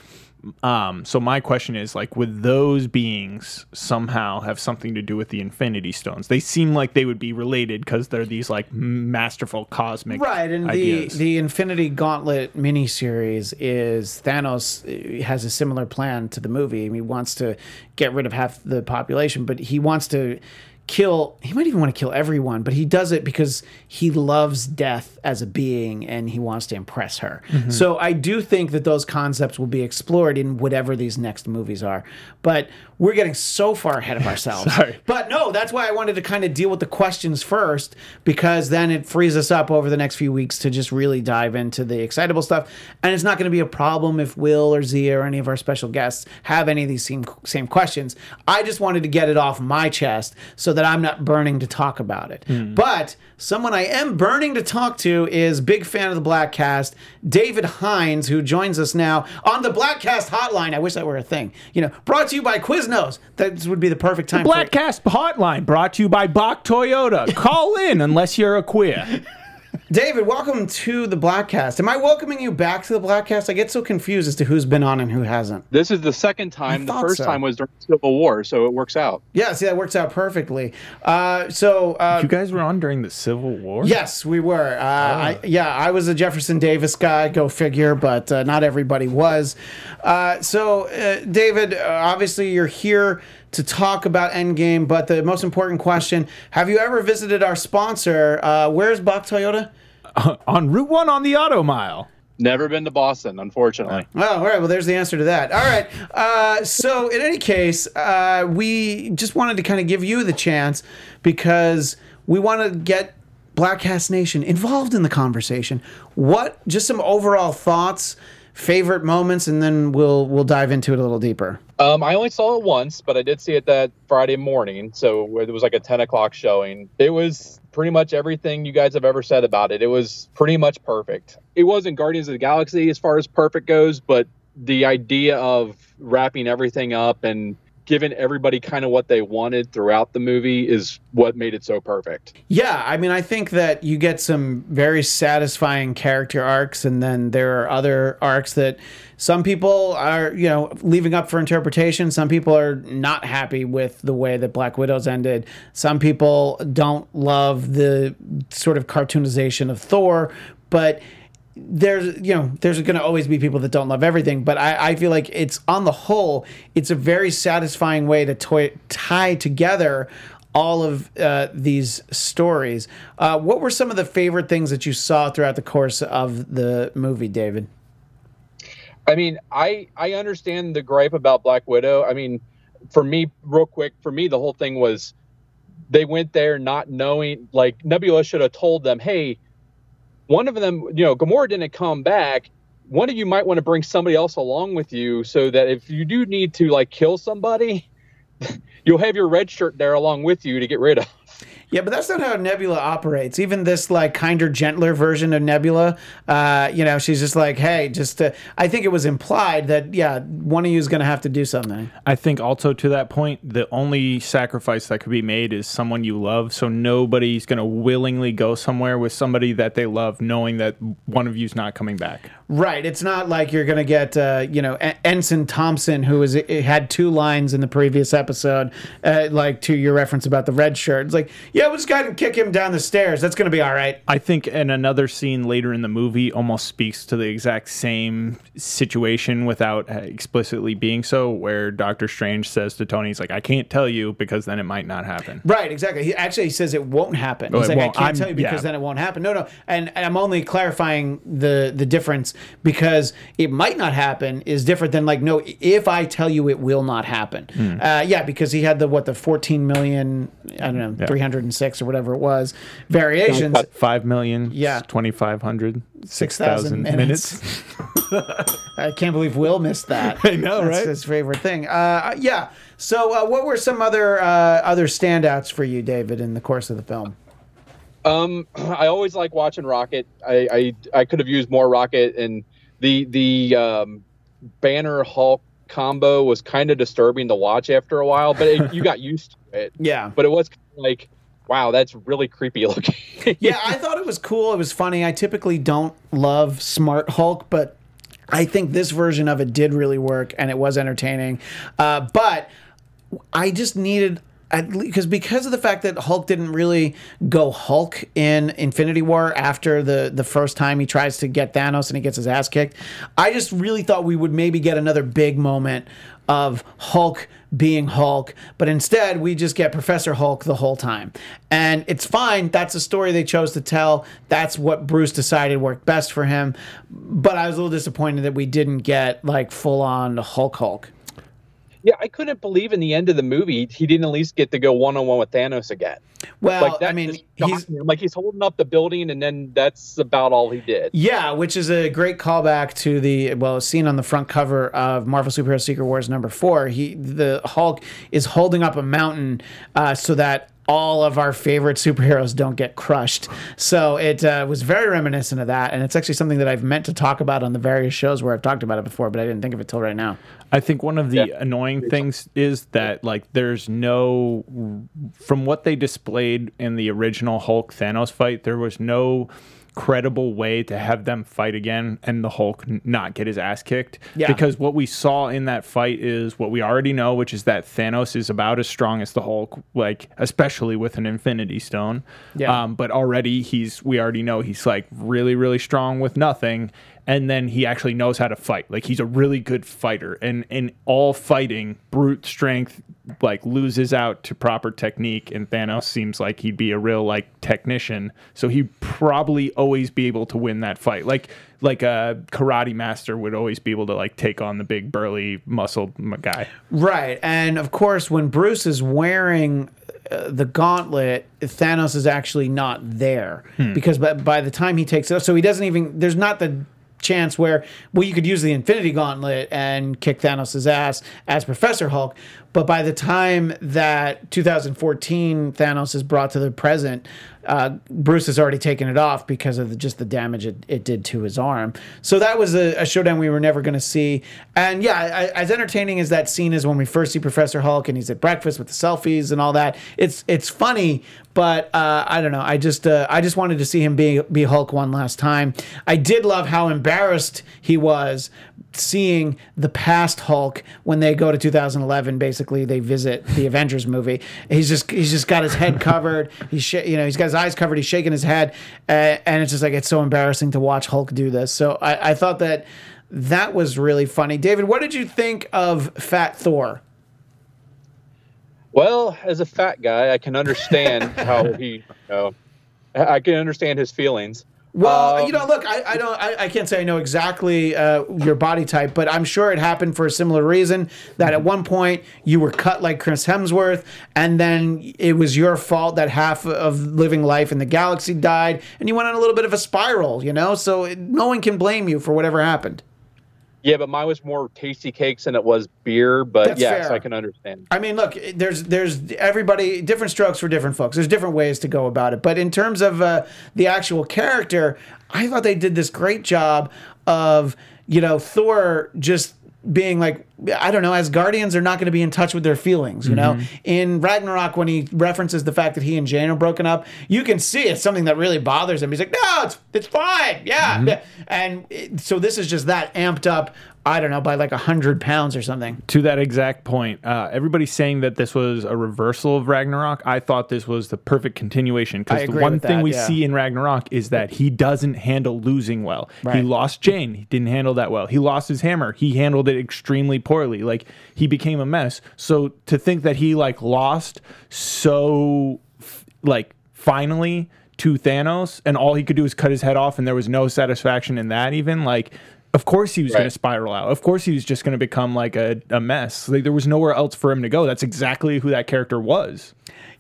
Um, so my question is, like, would those beings somehow have something to do with the Infinity Stones? They seem like they would be related because they're these like masterful cosmic right. And ideas. the the Infinity Gauntlet miniseries is Thanos has a similar plan to the movie. I mean, he wants to get rid of half the population, but he wants to. Kill he might even want to kill everyone, but he does it because he loves Death as a being and he wants to impress her. Mm-hmm. So I do think that those concepts will be explored in whatever these next movies are. But we're getting so far ahead of ourselves. Sorry. But no, that's why I wanted to kind of deal with the questions first, because then it frees us up over the next few weeks to just really dive into the excitable stuff. And it's not going to be a problem if Will or Zia or any of our special guests have any of these same same questions. I just wanted to get it off my chest so that I'm not burning to talk about it. Mm. But someone I am burning to talk to is big fan of the Black Cast, David Hines, who joins us now on the Black Cast hotline. I wish that were a thing. You know, brought to you by Quiznos. That would be the perfect time. The Black for Cast hotline brought to you by Buff Toyota. Call in unless you're a queer. David, welcome to the Black Cast. Am I welcoming you back to the Black Cast? I get so confused as to who's been on and who hasn't. This is the second time. The first so. time was during Civil War, so it works out. Yeah, see, that works out perfectly. Uh, so uh, you guys were on during the Civil War? Yes, we were. Uh, oh. I, yeah, I was a Jefferson Davis guy, go figure, but uh, not everybody was. Uh, so, uh, David, uh, obviously you're here to talk about Endgame, but the most important question, have you ever visited our sponsor? Uh, where's Buff Toyota? Uh, on Route one on the Auto Mile. Never been to Boston, unfortunately. Oh, all right. Well, there's the answer to that. All right. Uh, so in any case, uh, we just wanted to kind of give you the chance because we want to get Black Cast Nation involved in the conversation. What, just some overall thoughts, favorite moments, and then we'll we'll dive into it a little deeper. Um, I only saw it once, but I did see it that Friday morning. So it was like a ten o'clock showing. It was pretty much everything you guys have ever said about it. It was pretty much perfect. It wasn't Guardians of the Galaxy as far as perfect goes, but the idea of wrapping everything up and giving everybody kind of what they wanted throughout the movie is what made it so perfect. Yeah, I mean, I think that you get some very satisfying character arcs, and then there are other arcs that some people are, you know, leaving up for interpretation. Some people are not happy with the way that Black Widow's ended. Some people don't love the sort of cartoonization of Thor, but there's, you know, there's going to always be people that don't love everything, but I, I feel like it's, on the whole, it's a very satisfying way to toy, tie together all of uh, these stories. Uh, what were some of the favorite things that you saw throughout the course of the movie, David? I mean, I, I understand the gripe about Black Widow. I mean, for me, real quick, for me, the whole thing was they went there not knowing, like, Nebula should have told them, hey, one of them, you know, Gamora didn't come back. One of you might want to bring somebody else along with you so that if you do need to, like, kill somebody, you'll have your red shirt there along with you to get rid of. Yeah, but that's not how Nebula operates. Even this, like, kinder, gentler version of Nebula, uh, you know, she's just like, hey, just, uh, I think it was implied that, yeah, one of you is going to have to do something. I think also to that point, the only sacrifice that could be made is someone you love, so nobody's going to willingly go somewhere with somebody that they love knowing that one of you's not coming back. Right. It's not like you're going to get, uh, you know, en- Ensign Thompson, who is, had two lines in the previous episode, uh, like, to your reference about the red shirt. It's like, yeah, we'll just go ahead and kick him down the stairs. That's going to be all right. I think in another scene later in the movie almost speaks to the exact same situation without explicitly being so, where Doctor Strange says to Tony, he's like, I can't tell you because then it might not happen. Right, exactly. He actually says it won't happen. He's oh, like, I can't I'm, tell you because yeah. then it won't happen. No, no. And, and I'm only clarifying the, the difference, because it might not happen is different than, like, no, if I tell you it will not happen. Mm. Uh, yeah, because he had the, what, the fourteen million, I don't know, yeah. three hundred six or whatever it was, variations. five million, yeah. twenty-five hundred, six thousand minutes. minutes. I can't believe Will missed that. I know, That's right? That's his favorite thing. Uh, yeah. So uh, what were some other uh, other standouts for you, David, in the course of the film? Um, I always like watching Rocket. I, I, I could have used more Rocket, and the the um, Banner Hulk combo was kind of disturbing to watch after a while, but it, you got used to it. Yeah. But it was kind of like, wow, that's really creepy looking. Yeah, I thought it was cool. It was funny. I typically don't love Smart Hulk, but I think this version of it did really work, and it was entertaining. Uh, but I just needed... Because because of the fact that Hulk didn't really go Hulk in Infinity War after the, the first time he tries to get Thanos and he gets his ass kicked, I just really thought we would maybe get another big moment of Hulk being Hulk, but instead we just get Professor Hulk the whole time. And it's fine. That's a story they chose to tell. That's what Bruce decided worked best for him. But I was a little disappointed that we didn't get, like, full-on Hulk Hulk. Yeah, I couldn't believe in the end of the movie he didn't at least get to go one on one with Thanos again. Well, like, I mean, he's like he's holding up the building, and then that's about all he did. Yeah, which is a great callback to the well scene on the front cover of Marvel Superhero Secret Wars number four. He the Hulk is holding up a mountain uh, so that all of our favorite superheroes don't get crushed. So it uh, was very reminiscent of that, and it's actually something that I've meant to talk about on the various shows where I've talked about it before, but I didn't think of it till right now. I think one of the yeah. annoying things is that, like, there's no... From what they displayed in the original Hulk-Thanos fight, there was no credible way to have them fight again and the Hulk not get his ass kicked. Yeah. Because what we saw in that fight is what we already know, which is that Thanos is about as strong as the Hulk, like, especially with an Infinity Stone. Yeah. Um, but already he's, we already know he's, like, really, really strong with nothing. And then he actually knows how to fight. Like, he's a really good fighter. And in all fighting, brute strength, like, loses out to proper technique. And Thanos seems like he'd be a real, like, technician. So he'd probably always be able to win that fight. Like, like a karate master would always be able to, like, take on the big, burly, muscled guy. Right. And, of course, when Bruce is wearing uh, the gauntlet, Thanos is actually not there. Hmm. Because by, by the time he takes it up, so he doesn't even, there's not the chance where, well, you could use the Infinity Gauntlet and kick Thanos' ass as Professor Hulk, but by the time that two thousand fourteen Thanos is brought to the present, uh, Bruce has already taken it off because of the, just the damage it, it did to his arm. So that was a, a showdown we were never going to see. And yeah, I, as entertaining as that scene is when we first see Professor Hulk and he's at breakfast with the selfies and all that, it's it's funny, but uh, I don't know. I just uh, I just wanted to see him be, be Hulk one last time. I did love how embarrassed he was seeing the past Hulk when they go to two thousand eleven. Basically, they visit the Avengers movie. He's just he's just got his head covered. He's sh- you know he's got his eyes covered. He's shaking his head, uh, and it's just like, it's so embarrassing to watch Hulk do this. So I, I thought that that was really funny. David, what did you think of Fat Thor? Well, as a fat guy, I can understand how he. You know, I can understand his feelings. Well, um, you know, look, I, I don't, I, I can't say I know exactly uh, your body type, but I'm sure it happened for a similar reason. That at one point you were cut like Chris Hemsworth, and then it was your fault that half of living life in the galaxy died, and you went on a little bit of a spiral, you know. So it, no one can blame you for whatever happened. Yeah, but mine was more tasty cakes than it was beer, but that's yes, fair. I can understand. I mean, look, there's there's everybody, different strokes for different folks. There's different ways to go about it. But in terms of uh, the actual character, I thought they did this great job of, you know, Thor just being like, I don't know, Asgardians are not going to be in touch with their feelings, you mm-hmm. know? In Ragnarok, when he references the fact that he and Jane are broken up, you can see it's something that really bothers him. He's like, no, it's it's fine, yeah. Mm-hmm. And it, so this is just that amped up, I don't know, by like one hundred pounds or something. To that exact point, uh, everybody's saying that this was a reversal of Ragnarok. I thought this was the perfect continuation, because the one thing that, we yeah. see in Ragnarok is that he doesn't handle losing well. Right. He lost Jane. He didn't handle that well. He lost his hammer. He handled it extremely poorly. Poorly, like he became a mess. So to think that he like lost so f- like finally to Thanos, and all he could do is cut his head off, and there was no satisfaction in that. Even like, of course he was right. going to spiral out. Of course he was just going to become like a, a mess. Like there was nowhere else for him to go. That's exactly who that character was.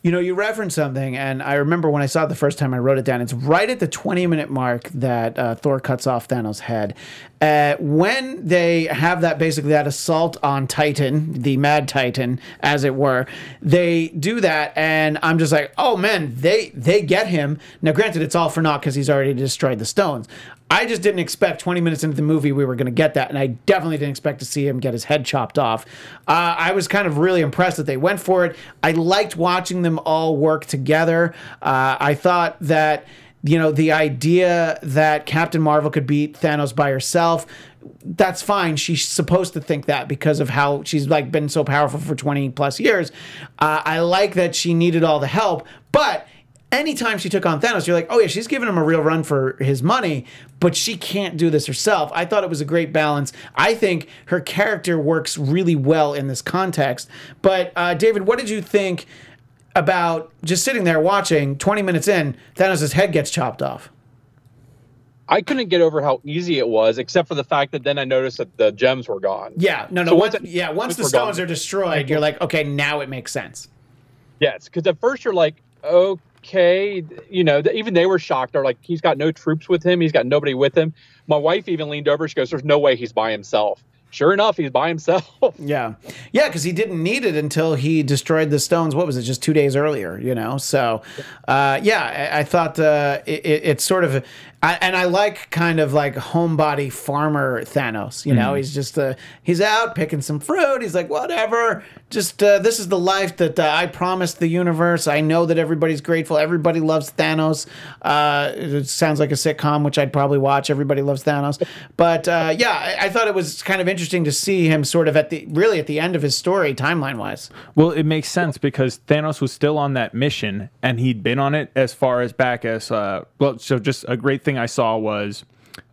You know, you referenced something, and I remember when I saw it the first time, I wrote it down. It's right at the twenty-minute mark that uh, Thor cuts off Thanos' head. Uh, when they have that, basically that assault on Titan, the Mad Titan, as it were, they do that, and I'm just like, oh, man, they, they get him. Now, granted, it's all for naught because he's already destroyed the stones. I just didn't expect twenty minutes into the movie we were going to get that, and I definitely didn't expect to see him get his head chopped off. Uh, I was kind of really impressed that they went for it. I liked watching them all work together. Uh, I thought that, you know, the idea that Captain Marvel could beat Thanos by herself, that's fine. She's supposed to think that because of how she's like been so powerful for twenty plus years. Uh, I like that she needed all the help, but anytime she took on Thanos, you're like, oh yeah, she's giving him a real run for his money, but she can't do this herself. I thought it was a great balance. I think her character works really well in this context. But uh, David, what did you think about just sitting there watching twenty minutes in, Thanos' head gets chopped off? I couldn't get over how easy it was, except for the fact that then I noticed that the gems were gone. Yeah, no, no. So once, once, yeah, once the stones gone. are destroyed, you're like, okay, now it makes sense. Yes, because at first you're like, oh, okay, you know, even they were shocked. They're like, he's got no troops with him. He's got nobody with him. My wife even leaned over. She goes, there's no way he's by himself. Sure enough, he's by himself. Yeah. Yeah, because he didn't need it until he destroyed the stones. What was it, just two days earlier, you know? So, uh, yeah, I, I thought uh, it, it, it's sort of, I, and I like kind of like homebody farmer Thanos, you know? Mm-hmm. He's just, uh, he's out picking some fruit. He's like, whatever. Just, uh, this is the life that uh, I promised the universe. I know that everybody's grateful. Everybody loves Thanos. Uh, it sounds like a sitcom, which I'd probably watch. Everybody loves Thanos. But, uh, yeah, I, I thought it was kind of interesting. Interesting to see him sort of at the really at the end of his story, timeline wise. Well, it makes sense because Thanos was still on that mission, and he'd been on it as far as back as uh well. So just a great thing I saw was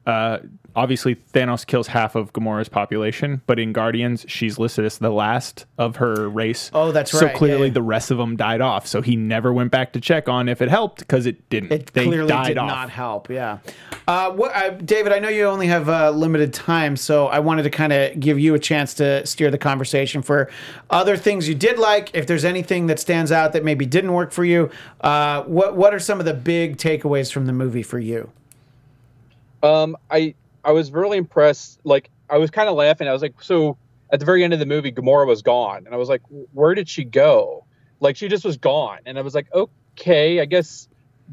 Uh, obviously, Thanos kills half of Gamora's population, but in Guardians, she's listed as the last of her race. Oh, that's right. So clearly, yeah, yeah. the rest of them died off. So he never went back to check on if it helped because it didn't. It they clearly died did off. not help. Yeah. Uh, what, uh, David, I know you only have uh, limited time, so I wanted to kind of give you a chance to steer the conversation for other things you did like. If there's anything that stands out that maybe didn't work for you, uh, what what are some of the big takeaways from the movie for you? Um, I, I was really impressed. Like, I was kind of laughing. I was like, so at the very end of the movie, Gamora was gone. And I was like, where did she go? Like, she just was gone. And I was like, okay, I guess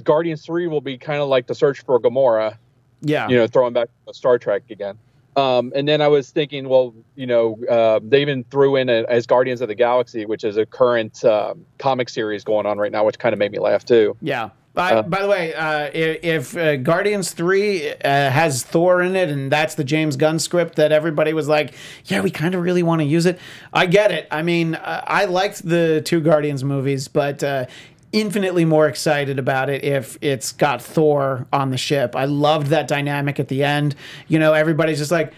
Guardians three will be kind of like the search for Gamora. Yeah. You know, throwing back Star Trek again. Um, and then I was thinking, well, you know, uh, they even threw in a, as Guardians of the Galaxy, which is a current, um, comic series going on right now, which kind of made me laugh too. Yeah. Uh, I, by the way, uh, if uh, Guardians three uh, has Thor in it, and that's the James Gunn script that everybody was like, yeah, we kind of really want to use it. I get it. I mean, uh, I liked the two Guardians movies, but uh, infinitely more excited about it if it's got Thor on the ship. I loved that dynamic at the end. You know, everybody's just like,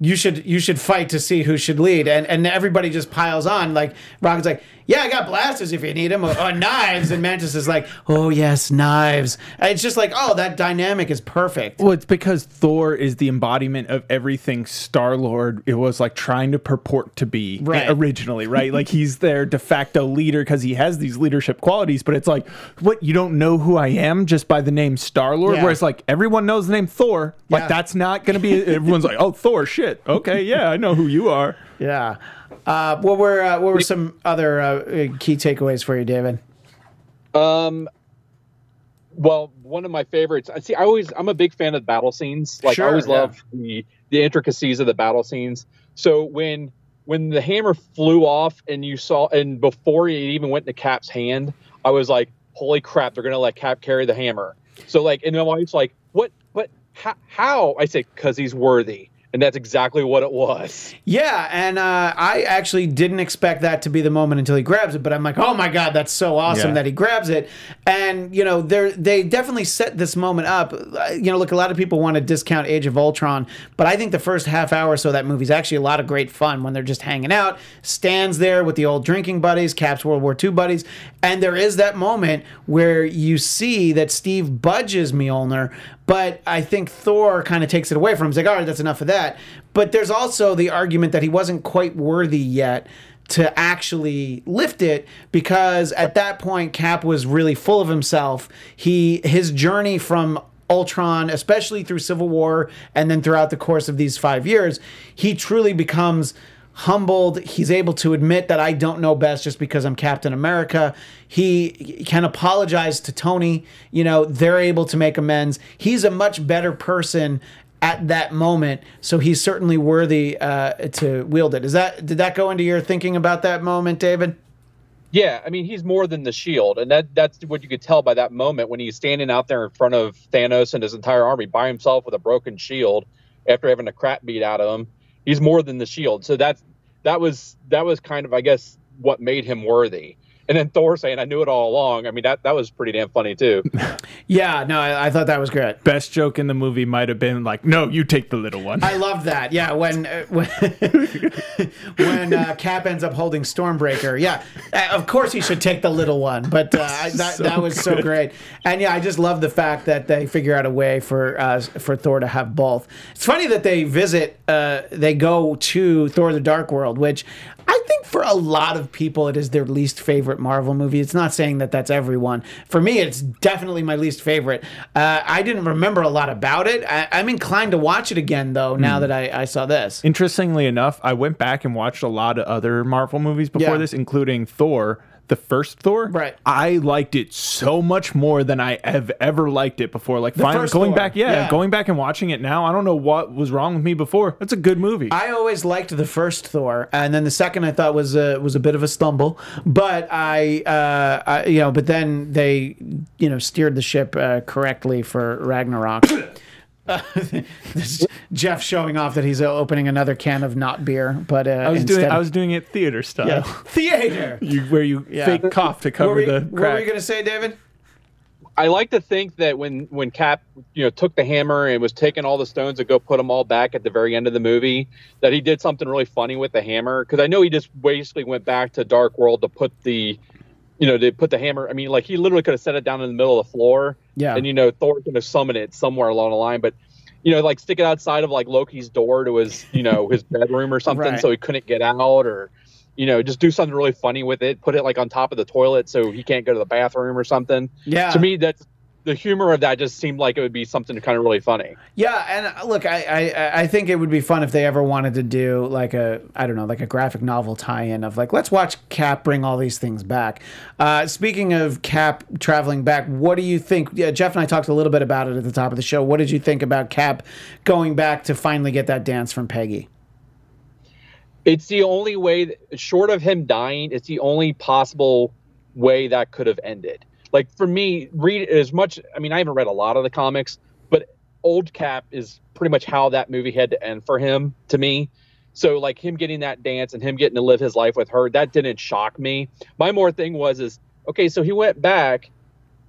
you should you should fight to see who should lead. And and everybody just piles on. Like, Rocket's like, yeah, I got blasters if you need them, or, or knives. And Mantis is like, oh, yes, knives. And it's just like, oh, that dynamic is perfect. Well, it's because Thor is the embodiment of everything Star Lord it was like trying to purport to be right. originally, right? Like, he's their de facto leader because he has these leadership qualities, but it's like, what? You don't know who I am just by the name Star Lord? Yeah. Whereas, like, everyone knows the name Thor. Like, yeah. that's not going to be, everyone's like, oh, Thor, shit. Okay, yeah, I know who you are. Yeah. Uh, what were uh, what were some other uh, key takeaways for you, David? Um, well, one of my favorites. I see. I always I'm a big fan of battle scenes. Like sure, I always yeah. love the the intricacies of the battle scenes. So when when the hammer flew off and you saw, and before it even went into Cap's hand, I was like, "Holy crap! They're gonna let Cap carry the hammer." So like, and my wife's like, "What? What? How?" how? I say, "Cause he's worthy." And that's exactly what it was. Yeah, and uh, I actually didn't expect that to be the moment until he grabs it, but I'm like, oh my God, that's so awesome yeah. that he grabs it. And, you know, they they definitely set this moment up. You know, look, a lot of people want to discount Age of Ultron, but I think the first half hour or so of that movie is actually a lot of great fun when they're just hanging out, Stan's there with the old drinking buddies, Cap's World War Two buddies, and there is that moment where you see that Steve budges Mjolnir, but I think Thor kind of takes it away from him. He's like, all right, that's enough of that. But there's also the argument that he wasn't quite worthy yet to actually lift it, because at that point Cap was really full of himself. He his journey from Ultron, especially through Civil War and then throughout the course of these five years, he truly becomes humbled. He's able to admit that I don't know best just because I'm Captain America. He can apologize to Tony. You know, they're able to make amends. He's a much better person at that moment, so he's certainly worthy uh, to wield it. Is that did that go into your thinking about that moment, David? Yeah, I mean, he's more than the shield, and that that's what you could tell by that moment when he's standing out there in front of Thanos and his entire army by himself with a broken shield after having a crap beat out of him. He's more than the shield, so that's that was that was kind of, I guess, what made him worthy. And then Thor saying, I knew it all along. I mean, that, that was pretty damn funny, too. yeah, no, I, I thought that was great. Best joke in the movie might have been like, no, you take the little one. I love that. Yeah, when uh, when, when uh, Cap ends up holding Stormbreaker. Yeah, uh, of course he should take the little one. But uh, I, that, so that was good. so great. And, yeah, I just love the fact that they figure out a way for uh, for Thor to have both. It's funny that they visit, uh, they go to Thor the Dark World, which I think for a lot of people it is their least favorite Marvel movie. It's not saying that that's everyone. For me, it's definitely my least favorite. Uh, I didn't remember a lot about it. I, I'm inclined to watch it again, though, now mm. that I, I saw this. Interestingly enough, I went back and watched a lot of other Marvel movies before yeah. this, including Thor, the first Thor. Right. I liked it so much more than I have ever liked it before. Like, the finally going Thor. back, yeah, yeah, going back and watching it now, I don't know what was wrong with me before. That's a good movie. I always liked the first Thor, and then the second I thought was a, was a bit of a stumble. But I, uh, I, you know, but then they, you know, steered the ship uh, correctly for Ragnarok. Uh, this Jeff showing off that he's opening another can of not beer, but uh, I was doing I was doing it theater style. Yeah. Theater, you, where you yeah. fake cough to cover were we, the crack. What were you going to say, David? I like to think that when, when Cap, you know, took the hammer and was taking all the stones to go put them all back at the very end of the movie, that he did something really funny with the hammer. Because I know he just basically went back to Dark World to put the, you know, to put the hammer. I mean, like, he literally could have set it down in the middle of the floor. Yeah. And, you know, Thor could have summoned it somewhere along the line. But, you know, like, stick it outside of, like, Loki's door to his, you know, his bedroom or something, right. So he couldn't get out, or... You know, just do something really funny with it. Put it like on top of the toilet so he can't go to the bathroom or something. Yeah. To me, that's the humor of that just seemed like it would be something kind of really funny. Yeah, and look, I, I I think it would be fun if they ever wanted to do like a I don't know like a graphic novel tie-in of like, let's watch Cap bring all these things back. Uh, speaking of Cap traveling back, what do you think? Yeah, Jeff and I talked a little bit about it at the top of the show. What did you think about Cap going back to finally get that dance from Peggy? It's the only way, that, short of him dying, it's the only possible way that could have ended. Like, for me, read as much, I mean, I haven't read a lot of the comics, but old Cap is pretty much how that movie had to end for him, to me. So, like, him getting that dance and him getting to live his life with her, that didn't shock me. My more thing was, is, okay, so he went back.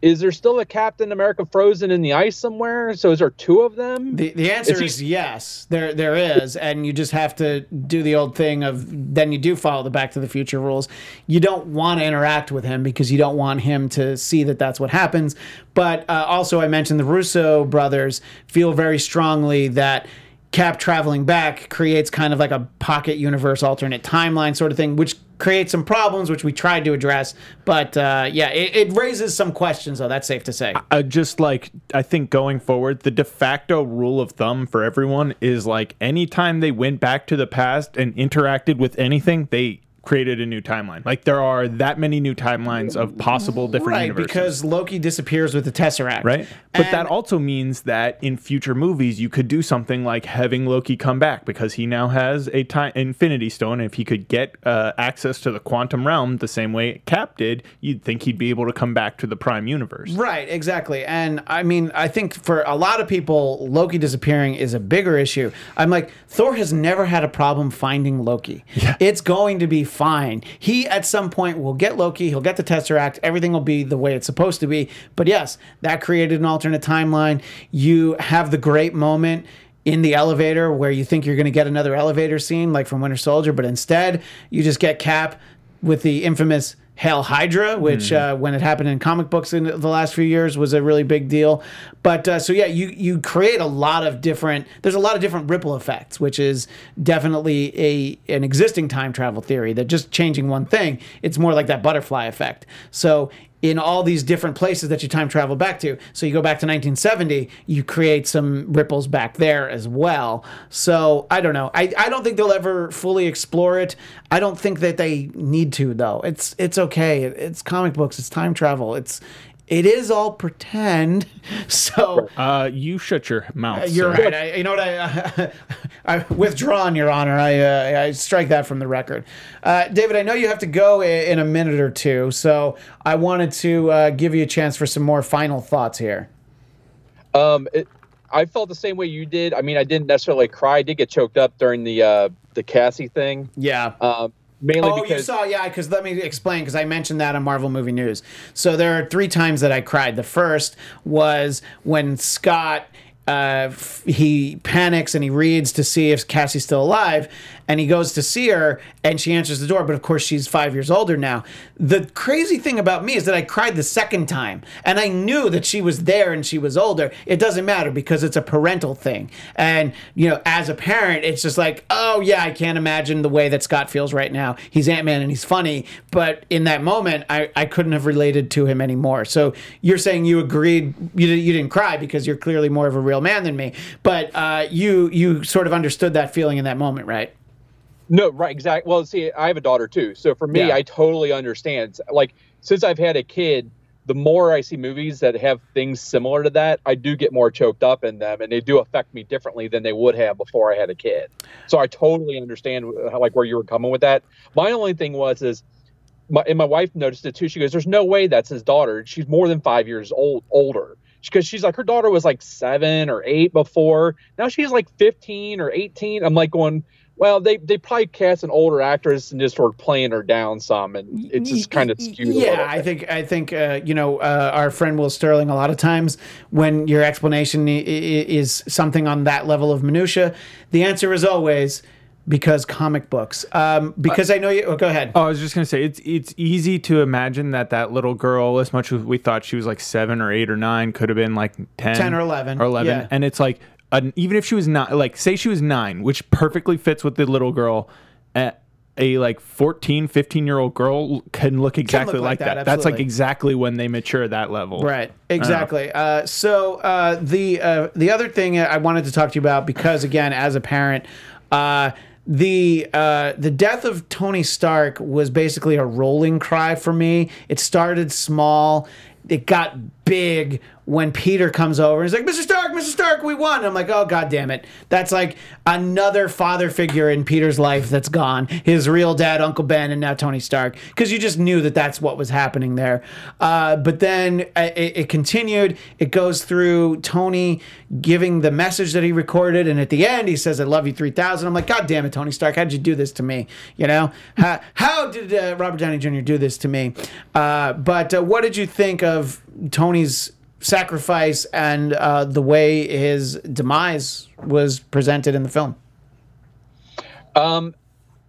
Is there still a Captain America frozen in the ice somewhere? So is there two of them? The the answer is, he... is yes, there there is. And you just have to do the old thing of then you do follow the Back to the Future rules. You don't want to interact with him because you don't want him to see that that's what happens. But uh, also I mentioned the Russo brothers feel very strongly that Cap traveling back creates kind of like a pocket universe, alternate timeline sort of thing, which creates some problems, which we tried to address. But uh, yeah, it, it raises some questions, though. That's safe to say. I, just like, I think going forward, the de facto rule of thumb for everyone is like anytime they went back to the past and interacted with anything, they created a new timeline. Like there are that many new timelines of possible different right, universes. Right, because Loki disappears with the Tesseract. Right, but and that also means that in future movies you could do something like having Loki come back because he now has a time Infinity Stone. If he could get uh, access to the quantum realm the same way Cap did, you'd think he'd be able to come back to the Prime Universe. Right, exactly. And I mean, I think for a lot of people, Loki disappearing is a bigger issue. I'm like, Thor has never had a problem finding Loki. Yeah. It's going to be fine. He at some point will get Loki, he'll get the Tesseract, everything will be the way it's supposed to be. But yes, that created an alternate timeline. You have the great moment in the elevator where you think you're going to get another elevator scene like from Winter Soldier, but instead you just get Cap with the infamous Hail Hydra, which mm. uh, when it happened in comic books in the last few years was a really big deal. But uh, so yeah, you you create a lot of different. There's a lot of different ripple effects, which is definitely a an existing time travel theory that just changing one thing. It's more like that butterfly effect. So in all these different places that you time travel back to, so you go back to nineteen seventy, you create some ripples back there as well. So I don't know. I, I don't think they'll ever fully explore it. I don't think that they need to though. It's it's okay. It's comic books. It's time travel. It's it is all pretend. So uh, you shut your mouth. Uh, you're sir. Right. I, you know what? I, I withdrawn, Your Honor. I uh, I strike that from the record. Uh, David, I know you have to go in a minute or two, so I wanted to uh, give you a chance for some more final thoughts here. Um, it, I felt the same way you did. I mean, I didn't necessarily cry. I did get choked up during the uh, the Cassie thing. Yeah. Um, Mainly oh, because you saw, yeah, because let me explain, because I mentioned that on Marvel Movie News. So there are three times that I cried. The first was when Scott, uh, f- he panics and he reads to see if Cassie's still alive, and he goes to see her, and she answers the door, but of course she's five years older now. The crazy thing about me is that I cried the second time, and I knew that she was there and she was older. It doesn't matter because it's a parental thing. And, you know, as a parent, it's just like, oh, yeah, I can't imagine the way that Scott feels right now. He's Ant-Man and he's funny, but in that moment, I, I couldn't have related to him anymore. So you're saying you agreed, you, you didn't cry because you're clearly more of a real man than me, but uh, you you sort of understood that feeling in that moment, right? No, right, exactly. Well, see, I have a daughter too, so for me, yeah. I totally understand. Like, since I've had a kid, the more I see movies that have things similar to that, I do get more choked up in them, and they do affect me differently than they would have before I had a kid. So I totally understand how, like where you were coming with that. My only thing was is, my, and my wife noticed it too. She goes, "There's no way that's his daughter. She's more than five years old older." Because she's like, her daughter was like seven or eight before. Now she's like fifteen or eighteen. I'm like going, Well, they, they probably cast an older actress and just sort of playing her down some, and it's just kind of skewed. Yeah, a little bit. I think I think uh, you know uh, our friend Will Sterling. A lot of times, when your explanation is something on that level of minutia, the answer is always because comic books. Um, because uh, I know you. Oh, go ahead. Oh, I was just gonna say it's it's easy to imagine that that little girl, as much as we thought she was like seven or eight or nine, could have been like ten, ten or eleven, or eleven, yeah. And it's like. Uh, even if she was not like, say she was nine, which perfectly fits with the little girl, uh, a like fourteen, fifteen year old girl can look exactly can look like, like that. that. That's like exactly when they mature at that level. Right. Exactly. Uh, so uh, the uh, the other thing I wanted to talk to you about, because again, as a parent, uh, the uh, the death of Tony Stark was basically a rolling cry for me. It started small. It got big when Peter comes over and he's like, Mister Stark, Mister Stark, we won. And I'm like, oh, God damn it. That's like another father figure in Peter's life that's gone. His real dad, Uncle Ben, and now Tony Stark. Because you just knew that that's what was happening there. Uh, but then it, it continued. It goes through Tony giving the message that he recorded. And at the end, he says, I love you three thousand. I'm like, God damn it, Tony Stark. How'd you do this to me? You know? How, how did uh, Robert Downey Junior do this to me? Uh, but uh, what did you think of Tony's sacrifice and uh, the way his demise was presented in the film? Um,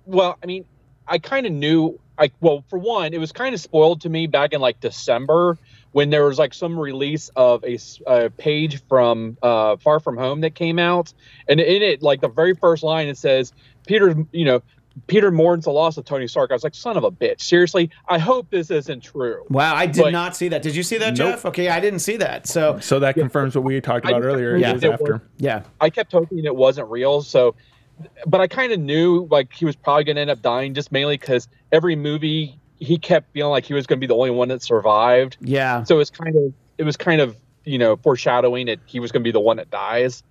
well, I mean, I kind of knew. I well, for one, it was kind of spoiled to me back in like December when there was like some release of a, a page from uh, Far From Home that came out, and in it, like the very first line, it says, "Peter, you know." Peter mourns the loss of Tony Stark. I was like, son of a bitch. Seriously, I hope this isn't true. Wow, I did but, not see that. Did you see that, nope. Jeff? Okay, I didnn't see that. So so that confirms what we talked about I, earlier. Yeah. After. yeah. I kept hoping it wasn't real. So, but I kind of knew like he was probably going to end up dying, just mainly because every movie he kept feeling like he was going to be the only one that survived. Yeah. So it was kind of, it was kind of you know, foreshadowing that he was going to be the one that dies.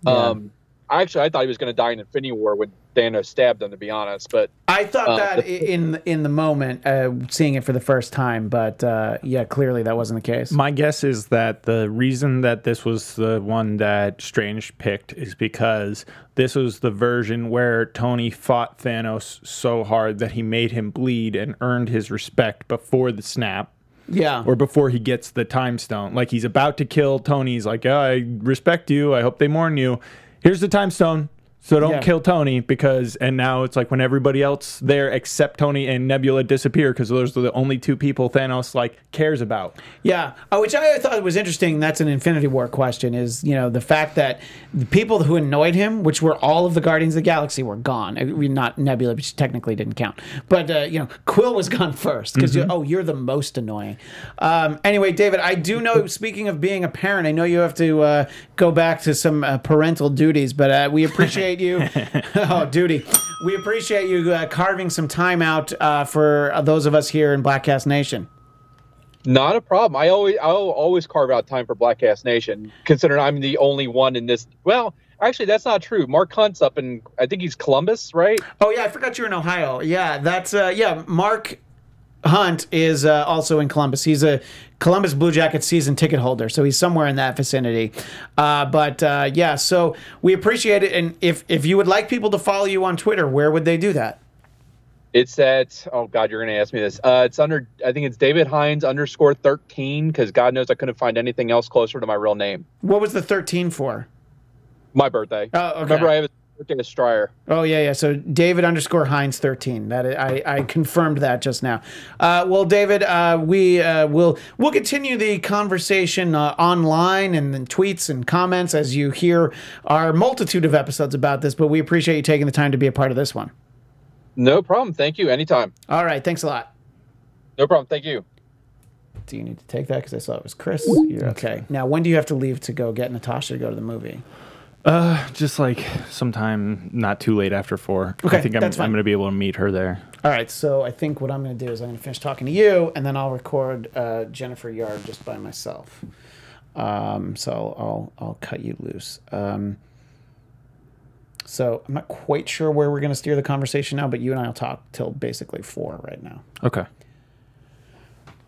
Yeah. Um, Actually, I thought he was going to die in Infinity War when Thanos stabbed him, to be honest. But I thought uh, that in in the moment, uh, seeing it for the first time. But, uh, yeah, clearly that wasn't the case. My guess is that the reason that this was the one that Strange picked is because this was the version where Tony fought Thanos so hard that he made him bleed and earned his respect before the snap. Yeah. Or before he gets the time stone. Like, he's about to kill Tony. He's like, oh, I respect you. I hope they mourn you. Here's the time stone, so don't yeah. kill Tony, because, and now it's like when everybody else there except Tony and Nebula disappear, because those are the only two people Thanos, like, cares about. Yeah, oh, which I thought was interesting. That's an Infinity War question, is, you know, the fact that the people who annoyed him, which were all of the Guardians of the Galaxy, were gone. I mean, not Nebula, but she technically didn't count. But, uh, you know, Quill was gone first, because, mm-hmm. oh, you're the most annoying. Um, anyway, David, I do know, speaking of being a parent, I know you have to uh, go back to some uh, parental duties, but uh, we appreciate you oh duty we appreciate you uh, carving some time out uh for those of us here in Blackcast Nation. Not a problem. I always I'll always carve out time for Blackcast Nation, considering I'm the only one in this. Well, actually, that's not true. Mark Hunt's up in, I think he's Columbus, right? Oh yeah, I forgot you're in Ohio. Yeah, that's uh yeah, Mark Hunt is uh, also in Columbus. He's a Columbus Blue Jackets season ticket holder, so he's somewhere in that vicinity. Uh, but, uh, yeah, so we appreciate it. And if, if you would like people to follow you on Twitter, where would they do that? It's at, oh, God, you're going to ask me this. Uh, it's under, I think it's David Hines underscore thirteen, because God knows I couldn't find anything else closer to my real name. What was the thirteen for? My birthday. Oh, okay. Remember, I have a Strier. Oh yeah, yeah. So David underscore Hines thirteen. That I, I confirmed that just now. Uh, well, David, uh, we uh, will we'll continue the conversation uh, online and then tweets and comments as you hear our multitude of episodes about this. But we appreciate you taking the time to be a part of this one. No problem. Thank you. Anytime. All right. Thanks a lot. No problem. Thank you. Do you need to take that? Because I saw it was Chris. You're okay. Right. Now, when do you have to leave to go get Natasha to go to the movie? Uh, just like sometime not too late after four. Okay, I think I'm, that's fine. I'm going to be able to meet her there. All right, so I think what I'm going to do is I'm going to finish talking to you, and then I'll record uh, Jennifer Yard just by myself. Um, so I'll I'll cut you loose. Um, so I'm not quite sure where we're going to steer the conversation now, but you and I will talk till basically four right now. Okay.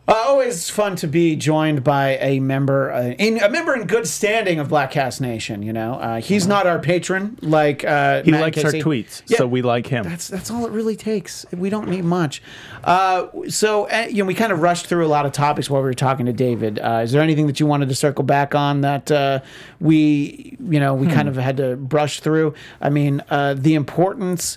Uh, always fun to be joined by a member, uh, in, a member in good standing of Black Cast Nation. You know, uh, he's not our patron. Like uh, he Matt likes our tweets, yeah, so we like him. That's that's all it really takes. We don't need much. Uh, so uh, you know, we kind of rushed through a lot of topics while we were talking to David. Uh, is there anything that you wanted to circle back on that uh, we, you know, we hmm. kind of had to brush through? I mean, uh, the importance.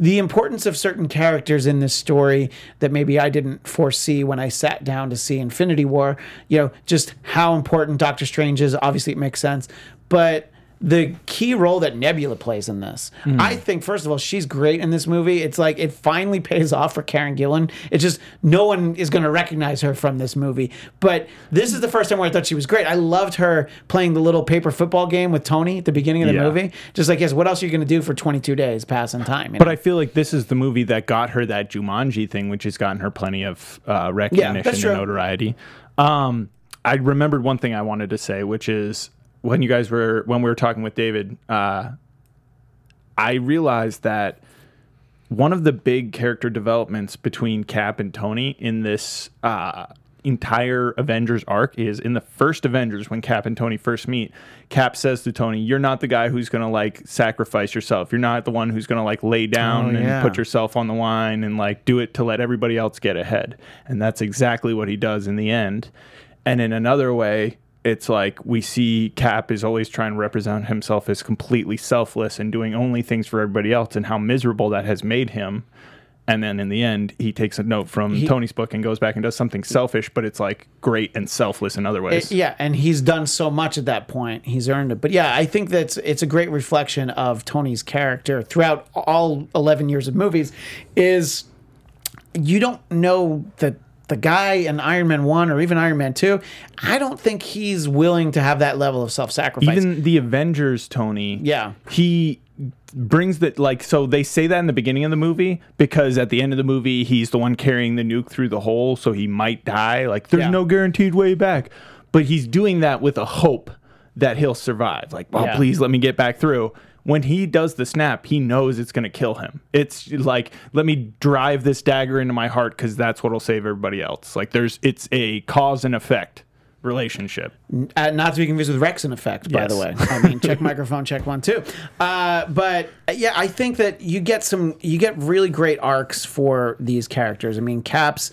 The importance of certain characters in this story that maybe I didn't foresee when I sat down to see Infinity War, you know, just how important Doctor Strange is. Obviously, it makes sense. But the key role that Nebula plays in this, mm. I think, first of all, she's great in this movie. It's like it finally pays off for Karen Gillan. It's just no one is going to recognize her from this movie. But this is the first time where I thought she was great. I loved her playing the little paper football game with Tony at the beginning of the yeah. movie. Just like, yes, what else are you going to do for twenty-two days passing time? You know? But I feel like this is the movie that got her that Jumanji thing, which has gotten her plenty of uh, recognition yeah, and notoriety. Um, I remembered one thing I wanted to say, which is, when you guys were, when we were talking with David, uh, I realized that one of the big character developments between Cap and Tony in this uh, entire Avengers arc is in the first Avengers, when Cap and Tony first meet, Cap says to Tony, "You're not the guy who's going to like sacrifice yourself. You're not the one who's going to like lay down oh, yeah. and put yourself on the line and like do it to let everybody else get ahead." And that's exactly what he does in the end. And in another way, it's like we see Cap is always trying to represent himself as completely selfless and doing only things for everybody else, and how miserable that has made him. And then in the end, he takes a note from he, Tony's book and goes back and does something selfish, but it's like great and selfless in other ways. It, yeah, and he's done so much at that point. He's earned it. But yeah, I think that's it's a great reflection of Tony's character throughout all eleven years of movies is you don't know that the guy in Iron Man one or even Iron Man two, I don't think he's willing to have that level of self-sacrifice. Even the Avengers, Tony, yeah, he brings that, like, so they say that in the beginning of the movie, because at the end of the movie, he's the one carrying the nuke through the hole, so he might die. Like, there's yeah. no guaranteed way back. But he's doing that with a hope that he'll survive. Like, oh, yeah. please let me get back through. When he does the snap, he knows it's going to kill him. It's like, let me drive this dagger into my heart because that's what will save everybody else. Like, there's, it's a cause and effect relationship. Uh, not to be confused with Rex and Effect, by yes. the way. I mean, check microphone, check one, two. Uh, but yeah, I think that you get some, you get really great arcs for these characters. I mean, Cap's,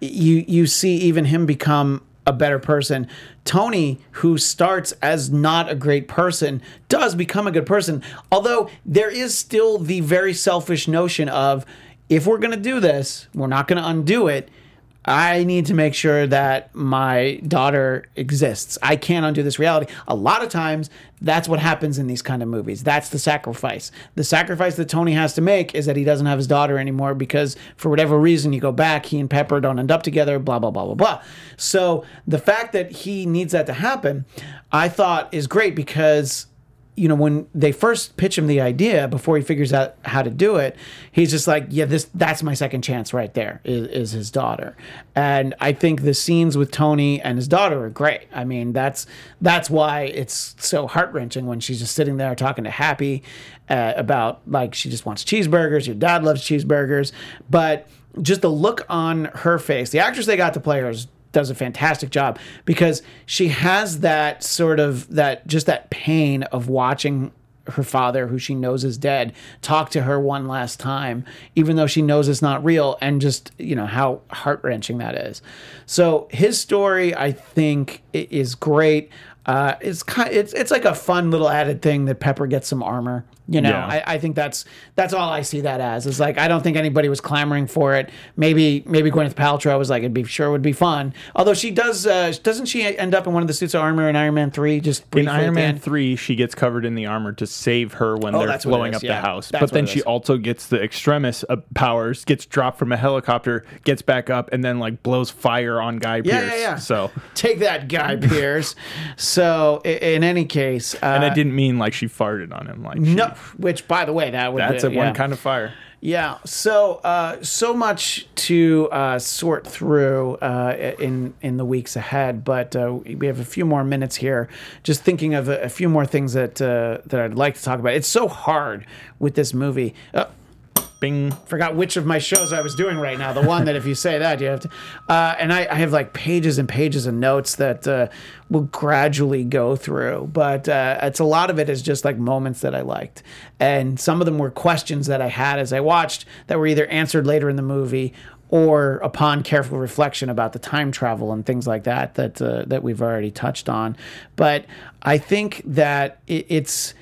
you, you see even him become a better person. Tony, who starts as not a great person, does become a good person. Although there is still the very selfish notion of, if we're going to do this, we're not going to undo it. I need to make sure that my daughter exists. I can't undo this reality. A lot of times, that's what happens in these kind of movies. That's the sacrifice. The sacrifice that Tony has to make is that he doesn't have his daughter anymore because for whatever reason, you go back, he and Pepper don't end up together, blah, blah, blah, blah, blah. So the fact that he needs that to happen, I thought is great because, you know, when they first pitch him the idea before he figures out how to do it, he's just like, yeah, this that's my second chance right there is, is his daughter. And I think the scenes with Tony and his daughter are great. I mean, that's that's why it's so heart-wrenching when she's just sitting there talking to Happy uh, about, like, she just wants cheeseburgers. Your dad loves cheeseburgers. But just the look on her face, the actress they got to play her is does a fantastic job because she has that sort of that just that pain of watching her father, who she knows is dead, talk to her one last time, even though she knows it's not real, and just, you know, how heart-wrenching that is. So his story, I think, is great. Uh, it's kind, it's it's like a fun little added thing that Pepper gets some armor. You know, yeah. I, I think that's that's all I see that as. It's like I don't think anybody was clamoring for it. Maybe maybe Gwyneth Paltrow was like, it'd be sure would be fun. Although she does, uh, doesn't she end up in one of the suits of armor in Iron Man three? Just in Iron Man three, she gets covered in the armor to save her when oh, they're blowing up yeah. the house. That's but then she also gets the extremis powers, gets dropped from a helicopter, gets back up, and then like blows fire on Guy yeah, Pierce. Yeah, yeah. So take that, Guy Pierce. So in any case, uh, and I didn't mean like she farted on him, like she, no. Which, by the way, that would that's a yeah. one kind of fire. Yeah. So, uh, so much to uh, sort through uh, in in the weeks ahead, but uh, we have a few more minutes here. Just thinking of a, a few more things that uh, that I'd like to talk about. It's so hard with this movie. Uh, Bing. Forgot which of my shows I was doing right now. The one that if you say that, you have to. Uh, and I, I have like pages and pages of notes that uh, we'll gradually go through. But uh, it's a lot of it is just like moments that I liked. And some of them were questions that I had as I watched that were either answered later in the movie or upon careful reflection about the time travel and things like that that uh, that we've already touched on. But I think that it, it's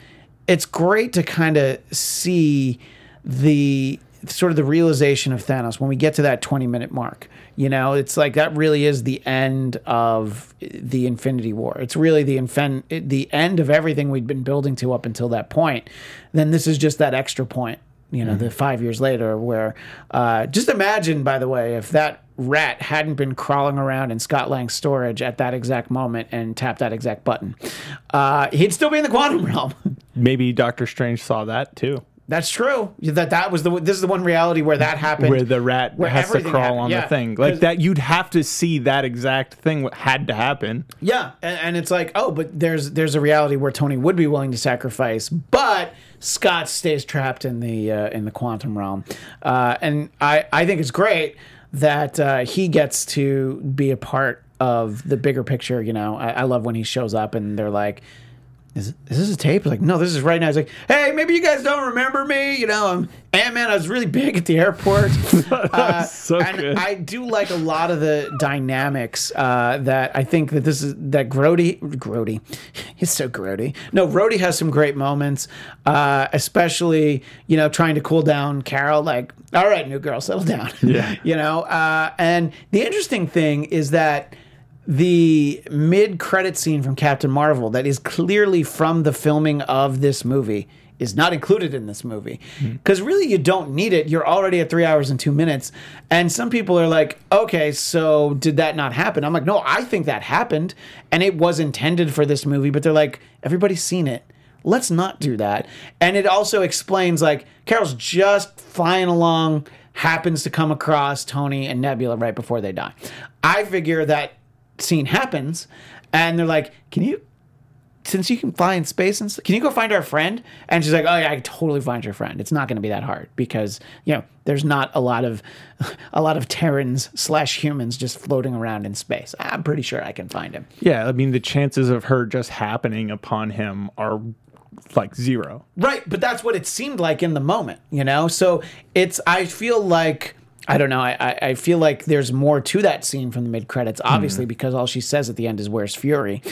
it's great to kind of see the sort of the realization of Thanos when we get to that twenty minute mark. You know, it's like that really is the end of the Infinity War. It's really the infin- the end of everything we'd been building to up until that point. Then this is just that extra point. You know, mm-hmm. the five years later where, uh, just imagine, by the way, if that rat hadn't been crawling around in Scott Lang's storage at that exact moment and tapped that exact button, uh, he'd still be in the quantum realm. Maybe Doctor Strange saw that too. That's true. That that was the this is the one reality where that happened. Where the rat where has to crawl happened. on yeah. the thing. Like that, you'd have to see that exact thing had to happen. Yeah, and, and it's like, oh, but there's there's a reality where Tony would be willing to sacrifice, but Scott stays trapped in the uh, in the quantum realm. Uh, and I, I think it's great that uh, he gets to be a part of the bigger picture. You know, I, I love when he shows up and they're like, Is, is this a tape? Like, no, this is right now. He's like, hey, maybe you guys don't remember me. You know, I'm Ant-Man. I was really big at the airport. uh, so and good. I do like a lot of the dynamics uh, that I think that this is that Grody, Grody, he's so grody. No, Rhodey has some great moments, uh, especially, you know, trying to cool down Carol. Like, all right, new girl, settle down. Yeah. You know, uh, and the interesting thing is that the mid-credit scene from Captain Marvel that is clearly from the filming of this movie is not included in this movie. Because mm-hmm. really you don't need it. You're already at three hours and two minutes. And some people are like, okay, so did that not happen? I'm like, no, I think that happened. And it was intended for this movie. But they're like, everybody's seen it. Let's not do that. And it also explains, like, Carol's just flying along, happens to come across Tony and Nebula right before they die. I figure that scene happens and they're like, can you, since you can fly in space and stuff, can you go find our friend? And she's like, oh yeah, I can totally find your friend. It's not going to be that hard because, you know, there's not a lot of a lot of Terrans slash humans just floating around in space. I'm pretty sure I can find him. Yeah, I mean, the chances of her just happening upon him are like zero. Right, but that's what it seemed like in the moment, you know? So it's, I feel like, I don't know. I, I feel like there's more to that scene from the mid-credits, obviously, mm. because all she says at the end is, where's Fury?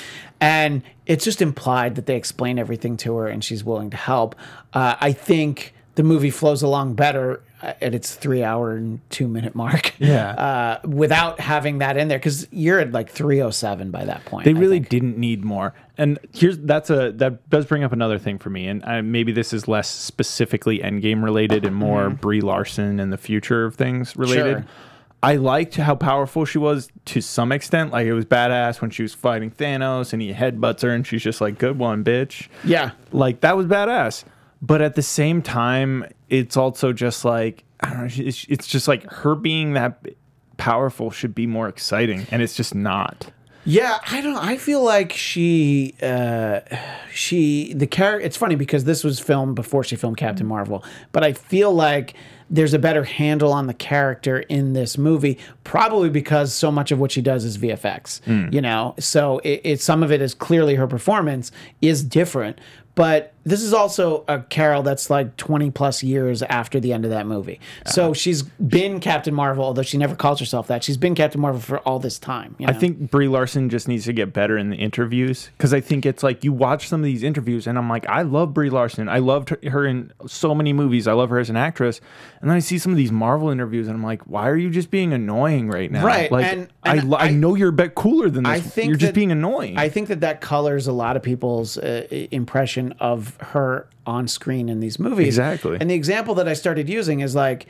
And it's just implied that they explain everything to her and she's willing to help. Uh, I think the movie flows along better at its three-hour and two-minute mark yeah. uh, without having that in there because you're at like three oh seven by that point. They really didn't need more. And here's that's a that does bring up another thing for me, and I, maybe this is less specifically Endgame related and more mm-hmm. Brie Larson and the future of things related. Sure. I liked how powerful she was to some extent. Like, it was badass when she was fighting Thanos and he headbutts her and she's just like, good one, bitch. Yeah. Like, that was badass. But at the same time, it's also just like, I don't know, it's, it's just like her being that powerful should be more exciting, and it's just not. Yeah, I don't. I feel like she, uh, she, the character. It's funny because this was filmed before she filmed Captain Marvel, but I feel like there's a better handle on the character in this movie, probably because so much of what she does is V F X. Mm. You know, so it, it some of it is clearly her performance is different, but this is also a Carol that's like twenty plus years after the end of that movie. Uh-huh. So she's been Captain Marvel, although she never calls herself that. She's been Captain Marvel for all this time. You know? I think Brie Larson just needs to get better in the interviews, because I think it's like you watch some of these interviews and I'm like, I love Brie Larson. I loved her in so many movies. I love her as an actress. And then I see some of these Marvel interviews and I'm like, why are you just being annoying right now? Right. Like, and, and I, I, I know you're a bit cooler than this. I think you're just that, being annoying. I think that that colors a lot of people's uh, impression of her on screen in these movies. Exactly. And the example that I started using is like,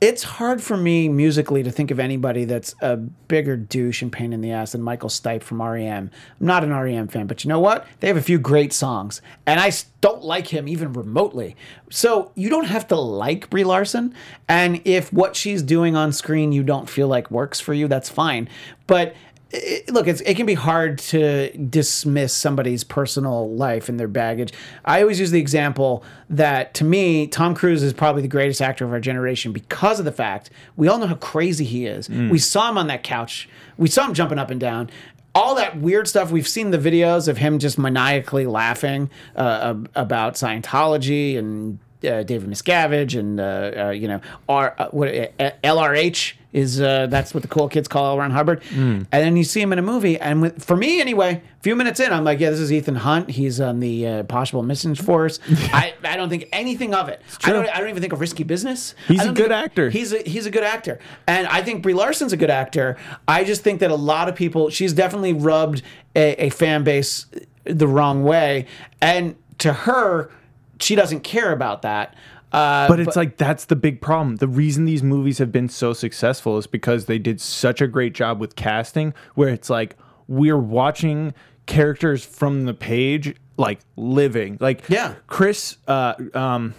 it's hard for me musically to think of anybody that's a bigger douche and pain in the ass than Michael Stipe from R E M. I'm not an R E M fan, but you know what? They have a few great songs, and I don't like him even remotely. So you don't have to like Brie Larson, and if what she's doing on screen you don't feel like works for you, that's fine. But It, look, it's, it can be hard to dismiss somebody's personal life and their baggage. I always use the example that, to me, Tom Cruise is probably the greatest actor of our generation because of the fact we all know how crazy he is. Mm. We saw him on that couch. We saw him jumping up and down. All that weird stuff. We've seen the videos of him just maniacally laughing uh, about Scientology and uh, David Miscavige and, uh, uh, you know, R, uh, what, uh, L R H. Is uh, that's what the cool kids call L. Ron Hubbard. Mm. And then you see him in a movie, and with, for me anyway, a few minutes in, I'm like, yeah, this is Ethan Hunt. He's on the uh, Possible Missions Force. I, I don't think anything of it. I don't, I don't even think of Risky Business. He's a good actor. He's a, he's a good actor. And I think Brie Larson's a good actor. I just think that a lot of people, she's definitely rubbed a, a fan base the wrong way. And to her, she doesn't care about that. Uh, but it's but, like, that's the big problem. The reason these movies have been so successful is because they did such a great job with casting, where it's like we're watching characters from the page, like living. Like, yeah. Chris, uh, um,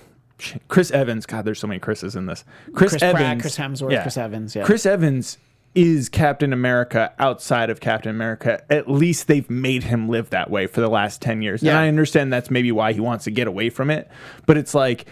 Chris Evans. God, there's so many Chris's in this. Chris, Chris Evans, Pratt, Chris Hemsworth, yeah. Chris Evans. Yeah. Chris Evans is Captain America outside of Captain America. At least they've made him live that way for the last ten years. Yeah. And I understand that's maybe why he wants to get away from it. But it's like,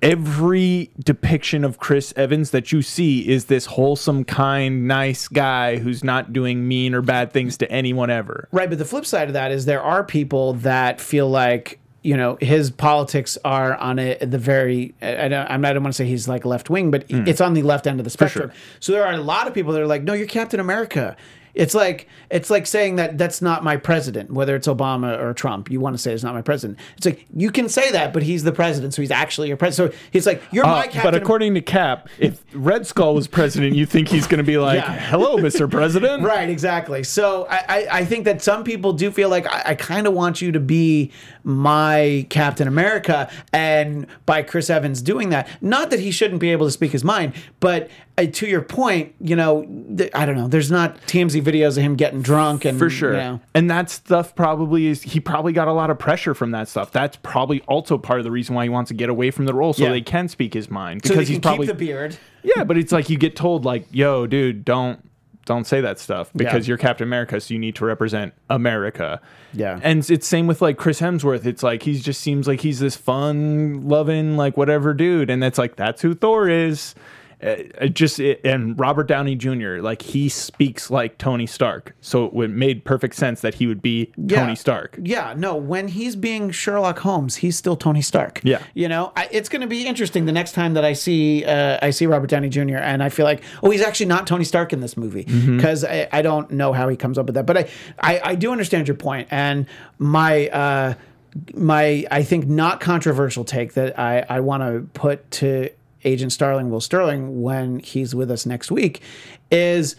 every depiction of Chris Evans that you see is this wholesome, kind, nice guy who's not doing mean or bad things to anyone ever. Right, but the flip side of that is there are people that feel like, you know, his politics are on a, the very, I don't, I don't want to say he's like left-wing, but mm. it's on the left end of the spectrum. For sure. So there are a lot of people that are like, no, you're Captain America. It's like it's like saying that that's not my president, whether it's Obama or Trump. You want to say it's not my president. It's like, you can say that, but he's the president, so he's actually your president. So he's like, you're uh, my Captain. But according to Cap, if Red Skull was president, you think he's going to be like, yeah. hello, Mister President. Right, exactly. So I, I, I think that some people do feel like, I, I kind of want you to be my Captain America. And by Chris Evans doing that, not that he shouldn't be able to speak his mind, but uh, to your point, you know, th- I don't know, there's not T M Z videos of him getting drunk, and for sure, you know. And that stuff probably is, he probably got a lot of pressure from that stuff. That's probably also part of the reason why he wants to get away from the role, so yeah. they can speak his mind, because so they can he's probably keep the beard. Yeah, but it's like you get told, like, yo, dude, don't don't say that stuff because yeah. you're Captain America, so you need to represent America. Yeah, and it's same with like Chris Hemsworth. It's like he just seems like he's this fun, loving, like whatever dude, and that's like that's who Thor is. It just it, and Robert Downey Junior, like he speaks like Tony Stark, so it would, made perfect sense that he would be yeah. Tony Stark. Yeah, no, when he's being Sherlock Holmes, he's still Tony Stark. Yeah, you know, I, it's going to be interesting the next time that I see uh, I see Robert Downey Junior and I feel like, oh, he's actually not Tony Stark in this movie, because mm-hmm. I, I don't know how he comes up with that, but I, I, I do understand your point, and my. Uh, my I think not controversial take that I, I want to put to Agent Starling, Will Sterling, when he's with us next week, is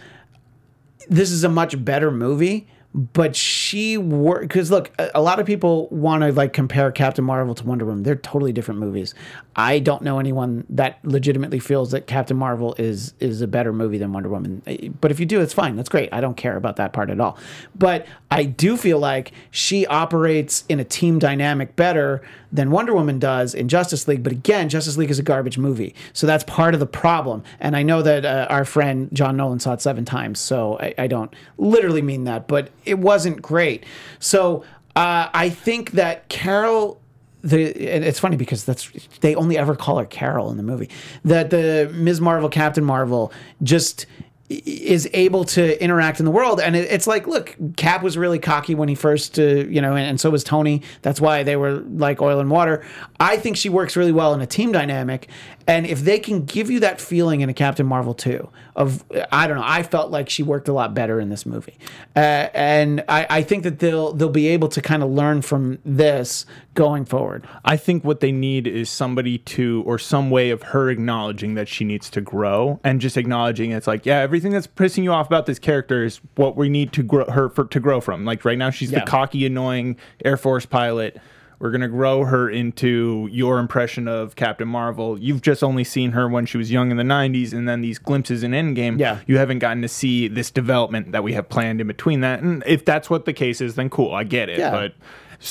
this is a much better movie, but she worked, because look, a, a lot of people want to like compare Captain Marvel to Wonder Woman. They're totally different movies. I don't know anyone that legitimately feels that Captain Marvel is is a better movie than Wonder Woman. But if you do, it's fine. That's great. I don't care about that part at all. But I do feel like she operates in a team dynamic better than Wonder Woman does in Justice League. But again, Justice League is a garbage movie. So that's part of the problem. And I know that uh, our friend John Nolan saw it seven times. So I, I don't literally mean that, but it wasn't great. So uh, I think that Carol... The, and it's funny because that's they only ever call her Carol in the movie. That the Miz Marvel, Captain Marvel, just is able to interact in the world, and it, it's like, look, Cap was really cocky when he first, uh, you know, and, and so was Tony. That's why they were like oil and water. I think she works really well in a team dynamic, and if they can give you that feeling in a Captain Marvel two, of I don't know, I felt like she worked a lot better in this movie, uh, and I, I think that they'll they'll be able to kind of learn from this going forward. I think what they need is somebody to, or some way of her acknowledging that she needs to grow, and just acknowledging it's like, yeah, everything that's pissing you off about this character is what we need to grow her for, to grow from. Like right now, she's yeah. the cocky, annoying Air Force pilot. We're going to grow her into your impression of Captain Marvel. You've just only seen her when she was young in the nineties, and then these glimpses in Endgame. Yeah. You haven't gotten to see this development that we have planned in between that. And if that's what the case is, then cool, I get it. Yeah. But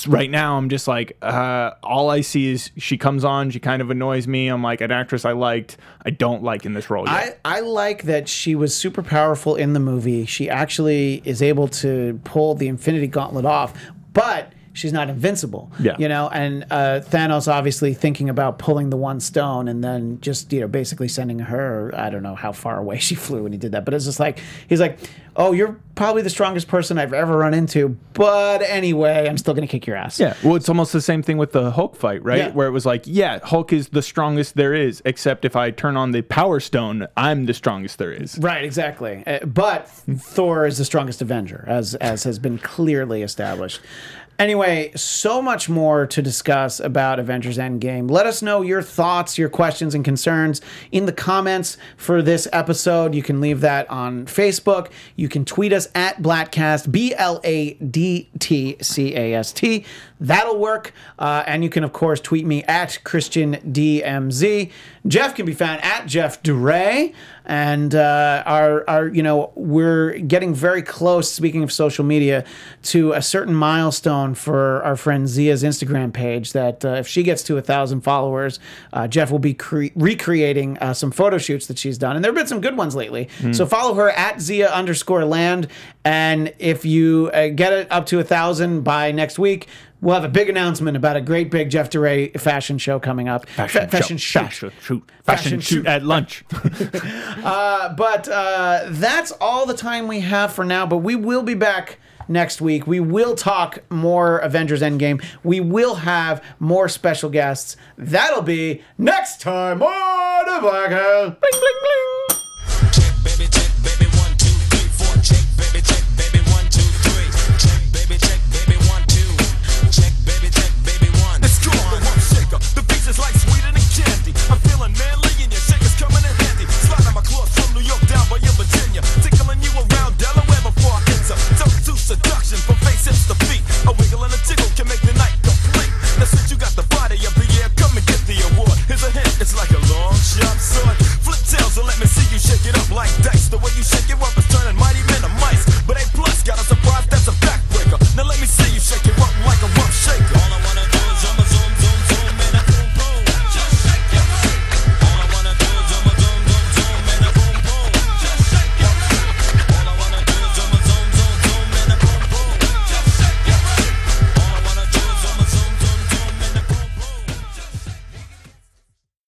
right now I'm just like, uh, all I see is she comes on, she kind of annoys me. I'm like, an actress I liked, I don't like in this role yet. I, I like that she was super powerful in the movie. She actually is able to pull the Infinity Gauntlet off, but she's not invincible, yeah. you know, and uh, Thanos obviously thinking about pulling the one stone and then just, you know, basically sending her, I don't know how far away she flew when he did that, but it's just like, he's like, oh, you're probably the strongest person I've ever run into, but anyway, I'm still going to kick your ass. Yeah, well, it's almost the same thing with the Hulk fight, right? Yeah. Where it was like, yeah, Hulk is the strongest there is, except if I turn on the power stone, I'm the strongest there is. Right, exactly. Uh, but Thor is the strongest Avenger, as as has been clearly established. Anyway, so much more to discuss about Avengers Endgame. Let us know your thoughts, your questions, and concerns in the comments for this episode. You can leave that on Facebook. You can tweet us at Bladtcast, B L A D T C A S T. That'll work. Uh, and you can, of course, tweet me at Christian D M Z. Jeff can be found at Jeff DeRay. And uh, our, our, you know, we're getting very close, speaking of social media, to a certain milestone for our friend Zia's Instagram page that uh, if she gets to one thousand followers, uh, Jeff will be cre- recreating uh, some photo shoots that she's done. And there have been some good ones lately. Mm. So follow her at Zia underscore land. And if you uh, get it up to one thousand by next week, we'll have a big announcement about a great big Jeff DeRay fashion show coming up. Fashion, F- fashion show. Fashion shoot. Fashion, fashion shoot at lunch. uh, but uh, that's all the time we have for now. But we will be back next week. We will talk more Avengers Endgame. We will have more special guests. That'll be next time on the Black House. Bling, bling, bling.